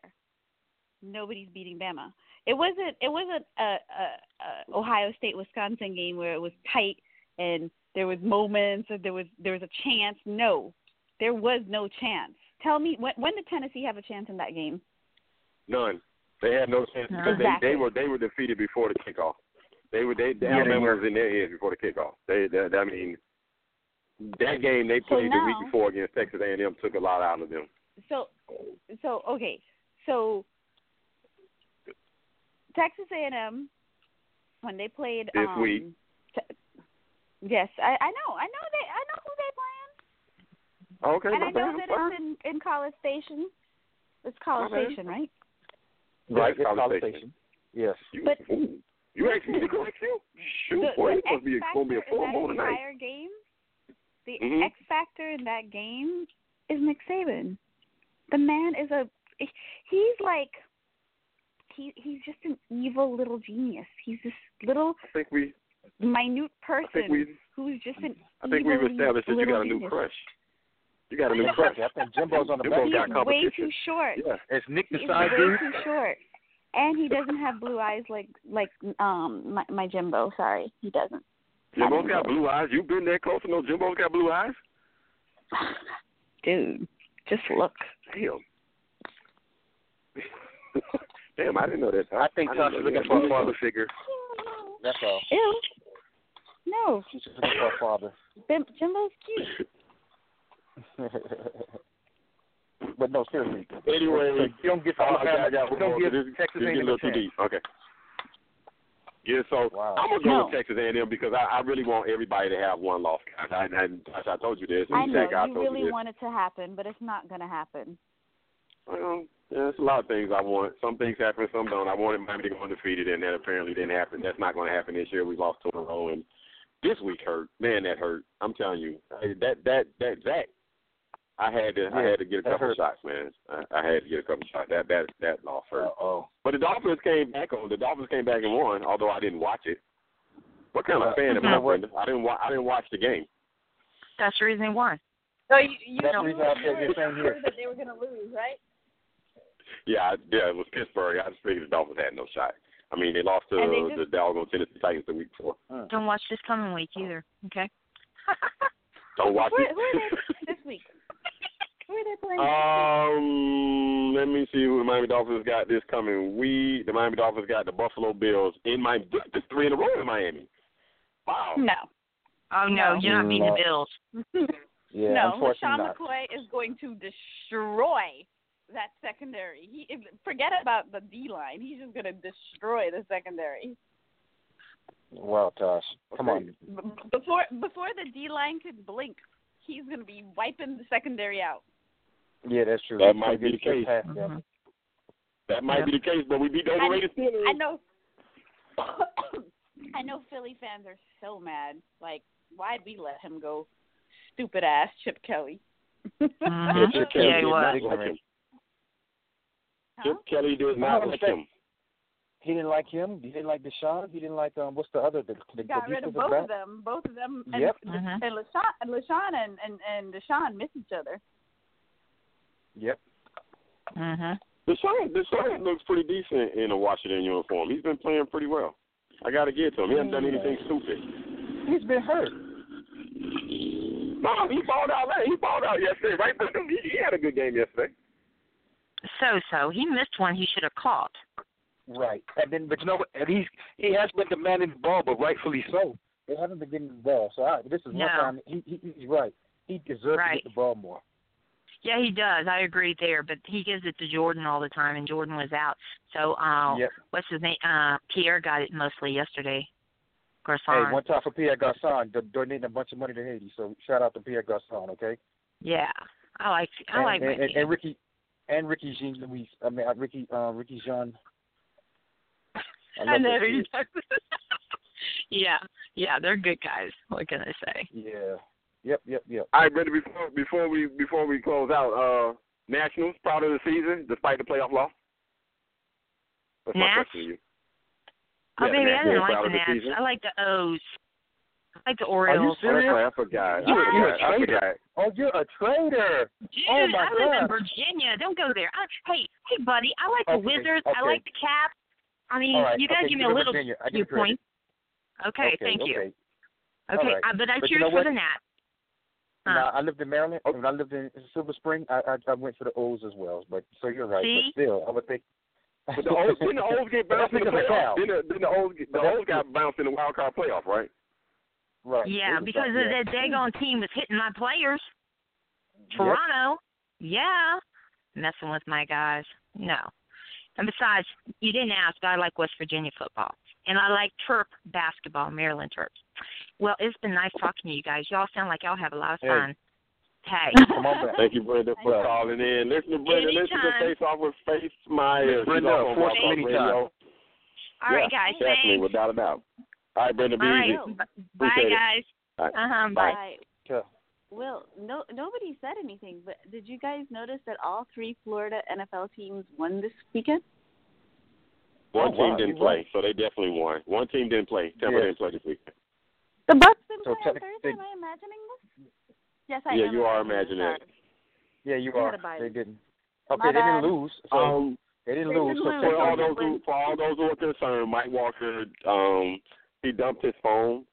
Nobody's beating Bama. It wasn't a Ohio State Wisconsin game where it was tight and there was moments and there was a chance. No, there was no chance. Tell me when did Tennessee have a chance in that game? None. They had no chance because they were defeated before the kickoff. Alabama was in their heads before the kickoff. That game they played the week before against Texas A&M took a lot out of them. So Texas A&M, when they played this week. Yes, I know who they playing. Okay, and I know that it's in College Station. It's College Station, right? Right, it's College Station. Yes. But you actually think like you? Shoot, boy, it's supposed to be a full moon tonight. The entire game, the X factor in that game is Nick Saban. The man is he's like, he's just an evil little genius. He's this little minute person who's just an evil little genius. I think we've established that you got a new crush. You got a new crush. I think Jimbo's on the back. He's way too short. Yeah. It's Nick the side dude. Way too short. And he doesn't have blue eyes like my Jimbo. Sorry, he doesn't. Jimbo's got blue eyes. You been that close to know Jimbo's got blue eyes? Dude, just look. Damn, I didn't know that. I think Tasha's looking for a father figure. That's all. Ew. No. She's looking for a father. Jimbo's cute. But no, seriously. Anyway, you don't get Texas A&M a chance. Okay. Yeah, so I'm gonna go with Texas A&M because I really want everybody to have one loss. I told you this. I know you really want it to happen, but it's not gonna happen. Well, there's a lot of things I want. Some things happen, some don't. I wanted Miami to go undefeated, and that apparently didn't happen. That's not going to happen this year. We lost 2 in a row, and this week hurt. Man, that hurt. I'm telling you, that I had to get a couple shots, man. I had to get a couple shots. That loss hurt. Uh-oh. But the Dolphins came back on. The Dolphins came back and won, although I didn't watch it. What kind of fan am I? I didn't watch the game. That's the reason why. So you were sure that they were going to lose, right? Yeah, it was Pittsburgh. I just figured the Dolphins had no shot. I mean, they lost to the doggone Tennessee Titans the week before. Don't watch this coming week either, okay? Don't watch it. Who are they this week? Who are they playing? Let me see who the Miami Dolphins got this coming week. The Miami Dolphins got the Buffalo Bills in Miami. This 3 in a row in Miami. Wow. No. Oh, no, you're not beating the Bills. Yeah, no, LaShawn McCoy is going to destroy that secondary. Forget about the D-line. He's just going to destroy the secondary. Wow, Tosh. Come on. Before the D-line could blink, he's going to be wiping the secondary out. Yeah, that's true. That might be the case. That might be the case, but we beat the overrated Steelers. I know. I know Philly fans are so mad. Like, why'd we let him go? Stupid ass Chip Kelly. Chip Kelly did not like him. Chip Kelly did not like him. He didn't like him. He didn't like Deshaun. He didn't like what's the other? He got rid of both of them. Yep. And LaShawn and Deshaun miss each other. Yep. Deshaun looks pretty decent in a Washington uniform. He's been playing pretty well. I got to get to him. He hasn't done anything stupid. He's been hurt. No, he balled out. He balled out yesterday, right? But he had a good game yesterday. So he missed one he should have caught. Right, and then but you know he has been demanding the ball, but rightfully so. They haven't been getting the ball, so this is one time he's right. He deserves to get the ball more. Yeah, he does. I agree there, but he gives it to Jordan all the time, and Jordan was out. So what's his name? Pierre got it mostly yesterday. Garcon. Hey, one time for Pierre Garcon. They're donating a bunch of money to Haiti, so shout out to Pierre Garcon, okay? Yeah, I like Ricky Jean Louis. I mean Ricky Jean. I know who you're talking about. Yeah, they're good guys. What can I say? Yeah. Yep. All right, Brenda. Before we close out, Nationals proud of the season despite the playoff loss. That's my question to you. Oh, yeah, baby, I didn't like the Nats. I like the O's. I like the Orioles. Are you serious? I forgot. Yeah. You're a traitor. Dude, oh, my God. I live in Virginia. Don't go there. Hey, buddy, I like the Wizards. Okay. I like the Caps. I mean, you got to give me a little few points. Okay, thank you. Okay, right. But I cheered for the Nats. I lived in Maryland, and I lived in Silver Spring. I went for the O's as well. But so you're right. See? But still, I would think. But didn't the O's get bounced in the playoff? The O's got bounced in the wild card playoff, right? Right. Yeah, because that daggone team was hitting my players. Toronto, messing with my guys. No. And besides, you didn't ask. I like West Virginia football, and I like Terp basketball, Maryland Terps. Well, it's been nice talking to you guys. Y'all sound like y'all have a lot of fun. Hey. Come on back. Thank you, Brenda, for calling in. Listen to Brenda. Anytime. Listen to Face Off with Faith Myers. Brenda, of course, anytime. All right, guys. Definitely, without a doubt. All right, Brenda, be easy. Bye, guys. Bye. Sure. Well, nobody said anything, but did you guys notice that all three Florida NFL teams won this weekend? One team didn't play, so they definitely won. One team didn't play. Tampa didn't play this weekend. The Bucs didn't play on Thursday. Am I imagining this? Yes, I am. Yeah, you are imagining it. Yeah, you are. They didn't. Okay, they didn't lose. They didn't lose. For all those who are concerned, Mike Walker, he dumped his phone.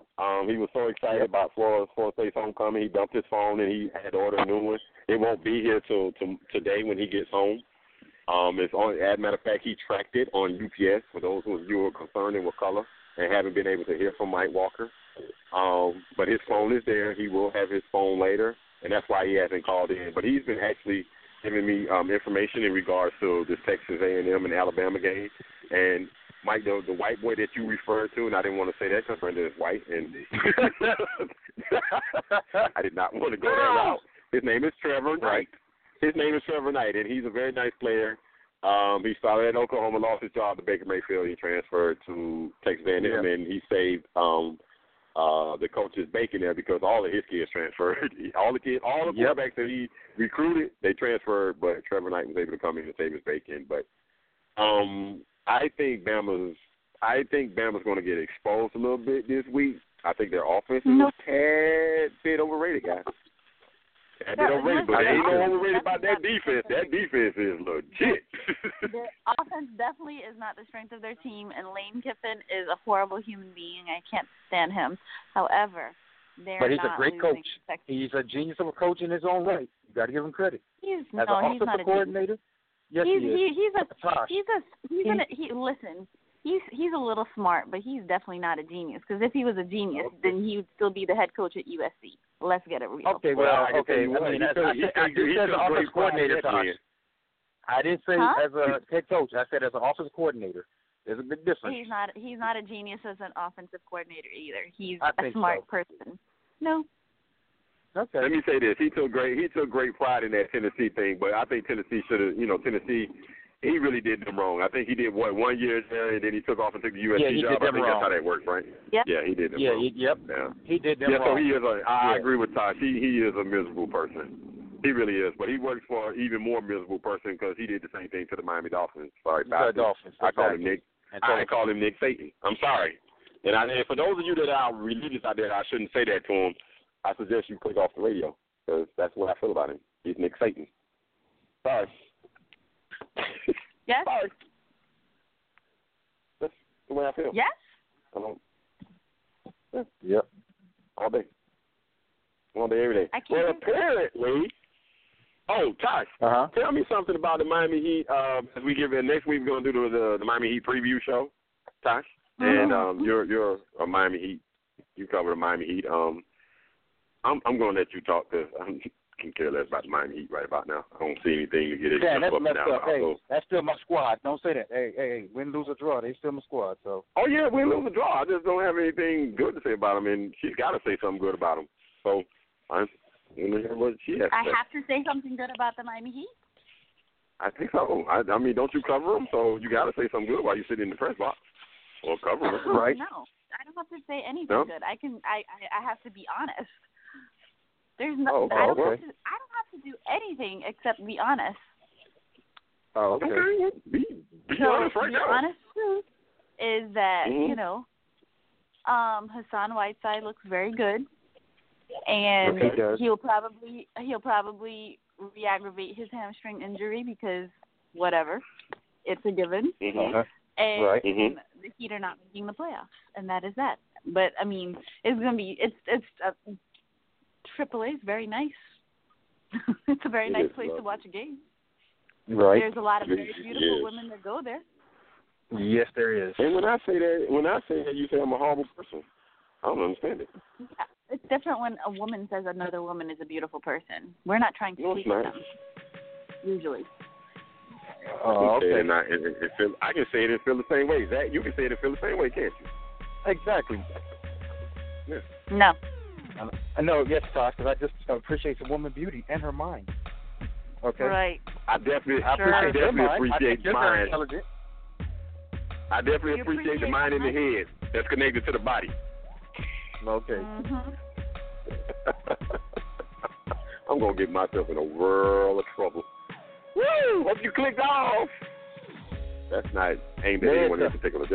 He was so excited about Florida State's homecoming. He dumped his phone and he had to order a new one. It won't be here till today when he gets home. It's on. As a matter of fact, he tracked it on UPS for those who were concerned and were color and haven't been able to hear from Mike Walker. But his phone is there. He will have his phone later, and that's why he hasn't called in. But he's been actually giving me information in regards to this Texas A&M and Alabama game. And Mike, the white boy that you referred to, and I didn't want to say that because Brenda is white, and I did not want to go that route. His name is Trevor Knight. And he's a very nice player. He started at Oklahoma, lost his job to Baker Mayfield. He transferred to Texas A&M, and he saved the coach's bacon there because all of his kids transferred. All the quarterbacks that he recruited, they transferred, but Trevor Knight was able to come in and save his bacon. But I think Bama's going to get exposed a little bit this week. I think their offense is a tad bit overrated, guys. But they ain't no overrated about that defense. That defense is legit. Their offense definitely is not the strength of their team, and Lane Kiffin is a horrible human being. I can't stand him. However, but he's a great coach. He's a genius of a coach in his own right. You got to give him credit. He's not a coordinator. Yes, He's a little smart, but he's definitely not a genius. Because if he was a genius, then he would still be the head coach at USC. Let's get it real. Okay, you said an offensive coordinator, Tosh. I didn't say as a head coach. I said as an offensive coordinator. There's a big difference. He's not a genius as an offensive coordinator either. He's a smart person. No. Okay. Let me say this: he took great pride in that Tennessee thing, but I think Tennessee should have. Tennessee. He really did them wrong. I think he did, 1 year there, and then he took off and took the USC job. I think that's how that worked, right? Yep. Yeah, he did them wrong. He did them wrong. So he is I agree with Tosh. He is a miserable person. He really is. But he works for an even more miserable person because he did the same thing to the Miami Dolphins. Sorry, Dolphins. I call him Nick. I call him Nick Satan. I'm sorry. And for those of you that are religious out there, I shouldn't say that to him. I suggest you click off the radio because that's what I feel about him. He's Nick Satan. Sorry. Yes. Sorry. That's the way I feel. Yes. Yep. All day, every day. Tosh, tell me something about the Miami Heat. As we give in next week, we're gonna do the Miami Heat preview show, Tosh. And you're a Miami Heat. You cover the Miami Heat. I'm gonna let you talk because I can care less about the Miami Heat right about now. I don't see anything to get it. Yeah, that's messed up. Hey, that's still my squad. Don't say that. Hey, win, lose, or draw. They still my squad. So. Oh, yeah, win, lose, or draw. I just don't have anything good to say about them, and she's got to say something good about them. So I'm going to hear what she has to say. I have to say something good about the Miami Heat? I think so. I mean, don't you cover them? So you got to say something good while you're sitting in the press box or cover them, right? No, I don't have to say anything good. I have to be honest. There's no. I don't have to do anything except be honest. Oh, okay. Be honest right now. The honest truth is that Hassan Whiteside looks very good, and he'll probably re-aggravate his hamstring injury because whatever, it's a given. And the Heat are not making the playoffs, and that is that. But I mean, it's gonna be Triple A is very nice. It's a very nice place to watch a game. Right. There's a lot of very beautiful women that go there. Yes, there is. And when I say that, you say I'm a horrible person. I don't understand it. Yeah, it's different when a woman says another woman is a beautiful person. We're not trying to teach them. Usually. Oh, okay. I can say it and feel the same way. Zach, you can say it and feel the same way, can't you? Exactly. Yeah. No. I know, yes, Tosh, because I just appreciate the woman beauty and her mind. Okay. Right. I definitely appreciate the mind and the head that's connected to the body. Okay. Mm-hmm. I'm going to get myself in a world of trouble. Woo! Hope you clicked off. That's not aimed at anyone in particular.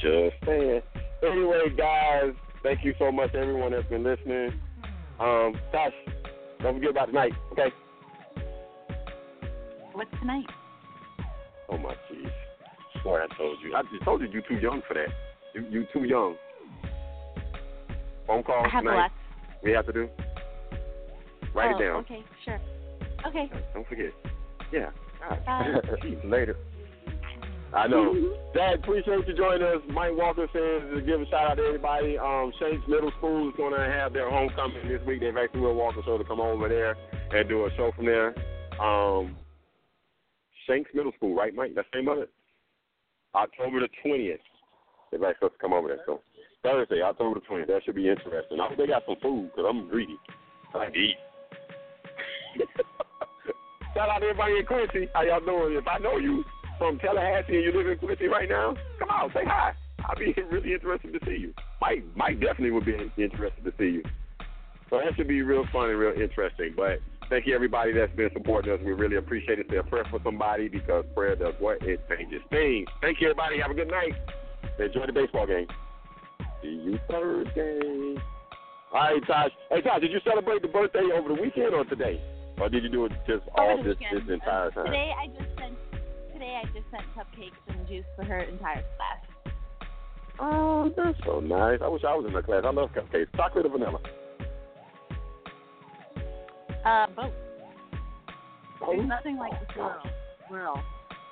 Just saying. Anyway, guys, thank you so much to everyone that's been listening. Gosh, don't forget about tonight, okay? What's tonight? Oh, my jeez. Boy, I told you. I just told you you're too young for that. You're too young. Phone call tonight. We have to do? Write it down. Okay, sure. Okay. Don't forget. Yeah. Jeez, later. I know. Dad, appreciate you joining us. Mike Walker says to give a shout out to everybody. Shanks Middle School is going to have their homecoming this week. They've actually will Walker show to come over there and do a show from there. Shanks Middle School, right, Mike? That's the name of it? October the 20th. Everybody's supposed to come over there. So Thursday, October the 20th. That should be interesting. I hope they got some food because I'm greedy. I like to eat. Shout out to everybody in Quincy. How y'all doing? If I know you from Tallahassee and you live in Quincy right now, come on, say hi. I'll be really interested to see you. Mike definitely would be interested to see you. So that should be real fun and real interesting. But thank you, everybody that's been supporting us. We really appreciate it. Say a prayer for somebody because prayer does what? It changes things. Thank you, everybody. Have a good night. Enjoy the baseball game. See you Thursday. All right, Tosh. Hey, Tosh, did you celebrate the birthday over the weekend or today? Or did you do it just all this entire time? Today I just sent cupcakes and juice for her entire class. Oh, that's so nice. I wish I was in her class. I love cupcakes. Chocolate or vanilla? Both. There's nothing like the swirl. Swirl.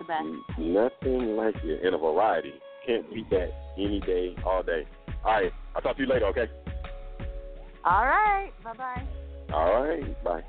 The best. Nothing like it in a variety. Can't beat that any day, all day. All right. I'll talk to you later, okay? All right. Bye-bye. All right. Bye.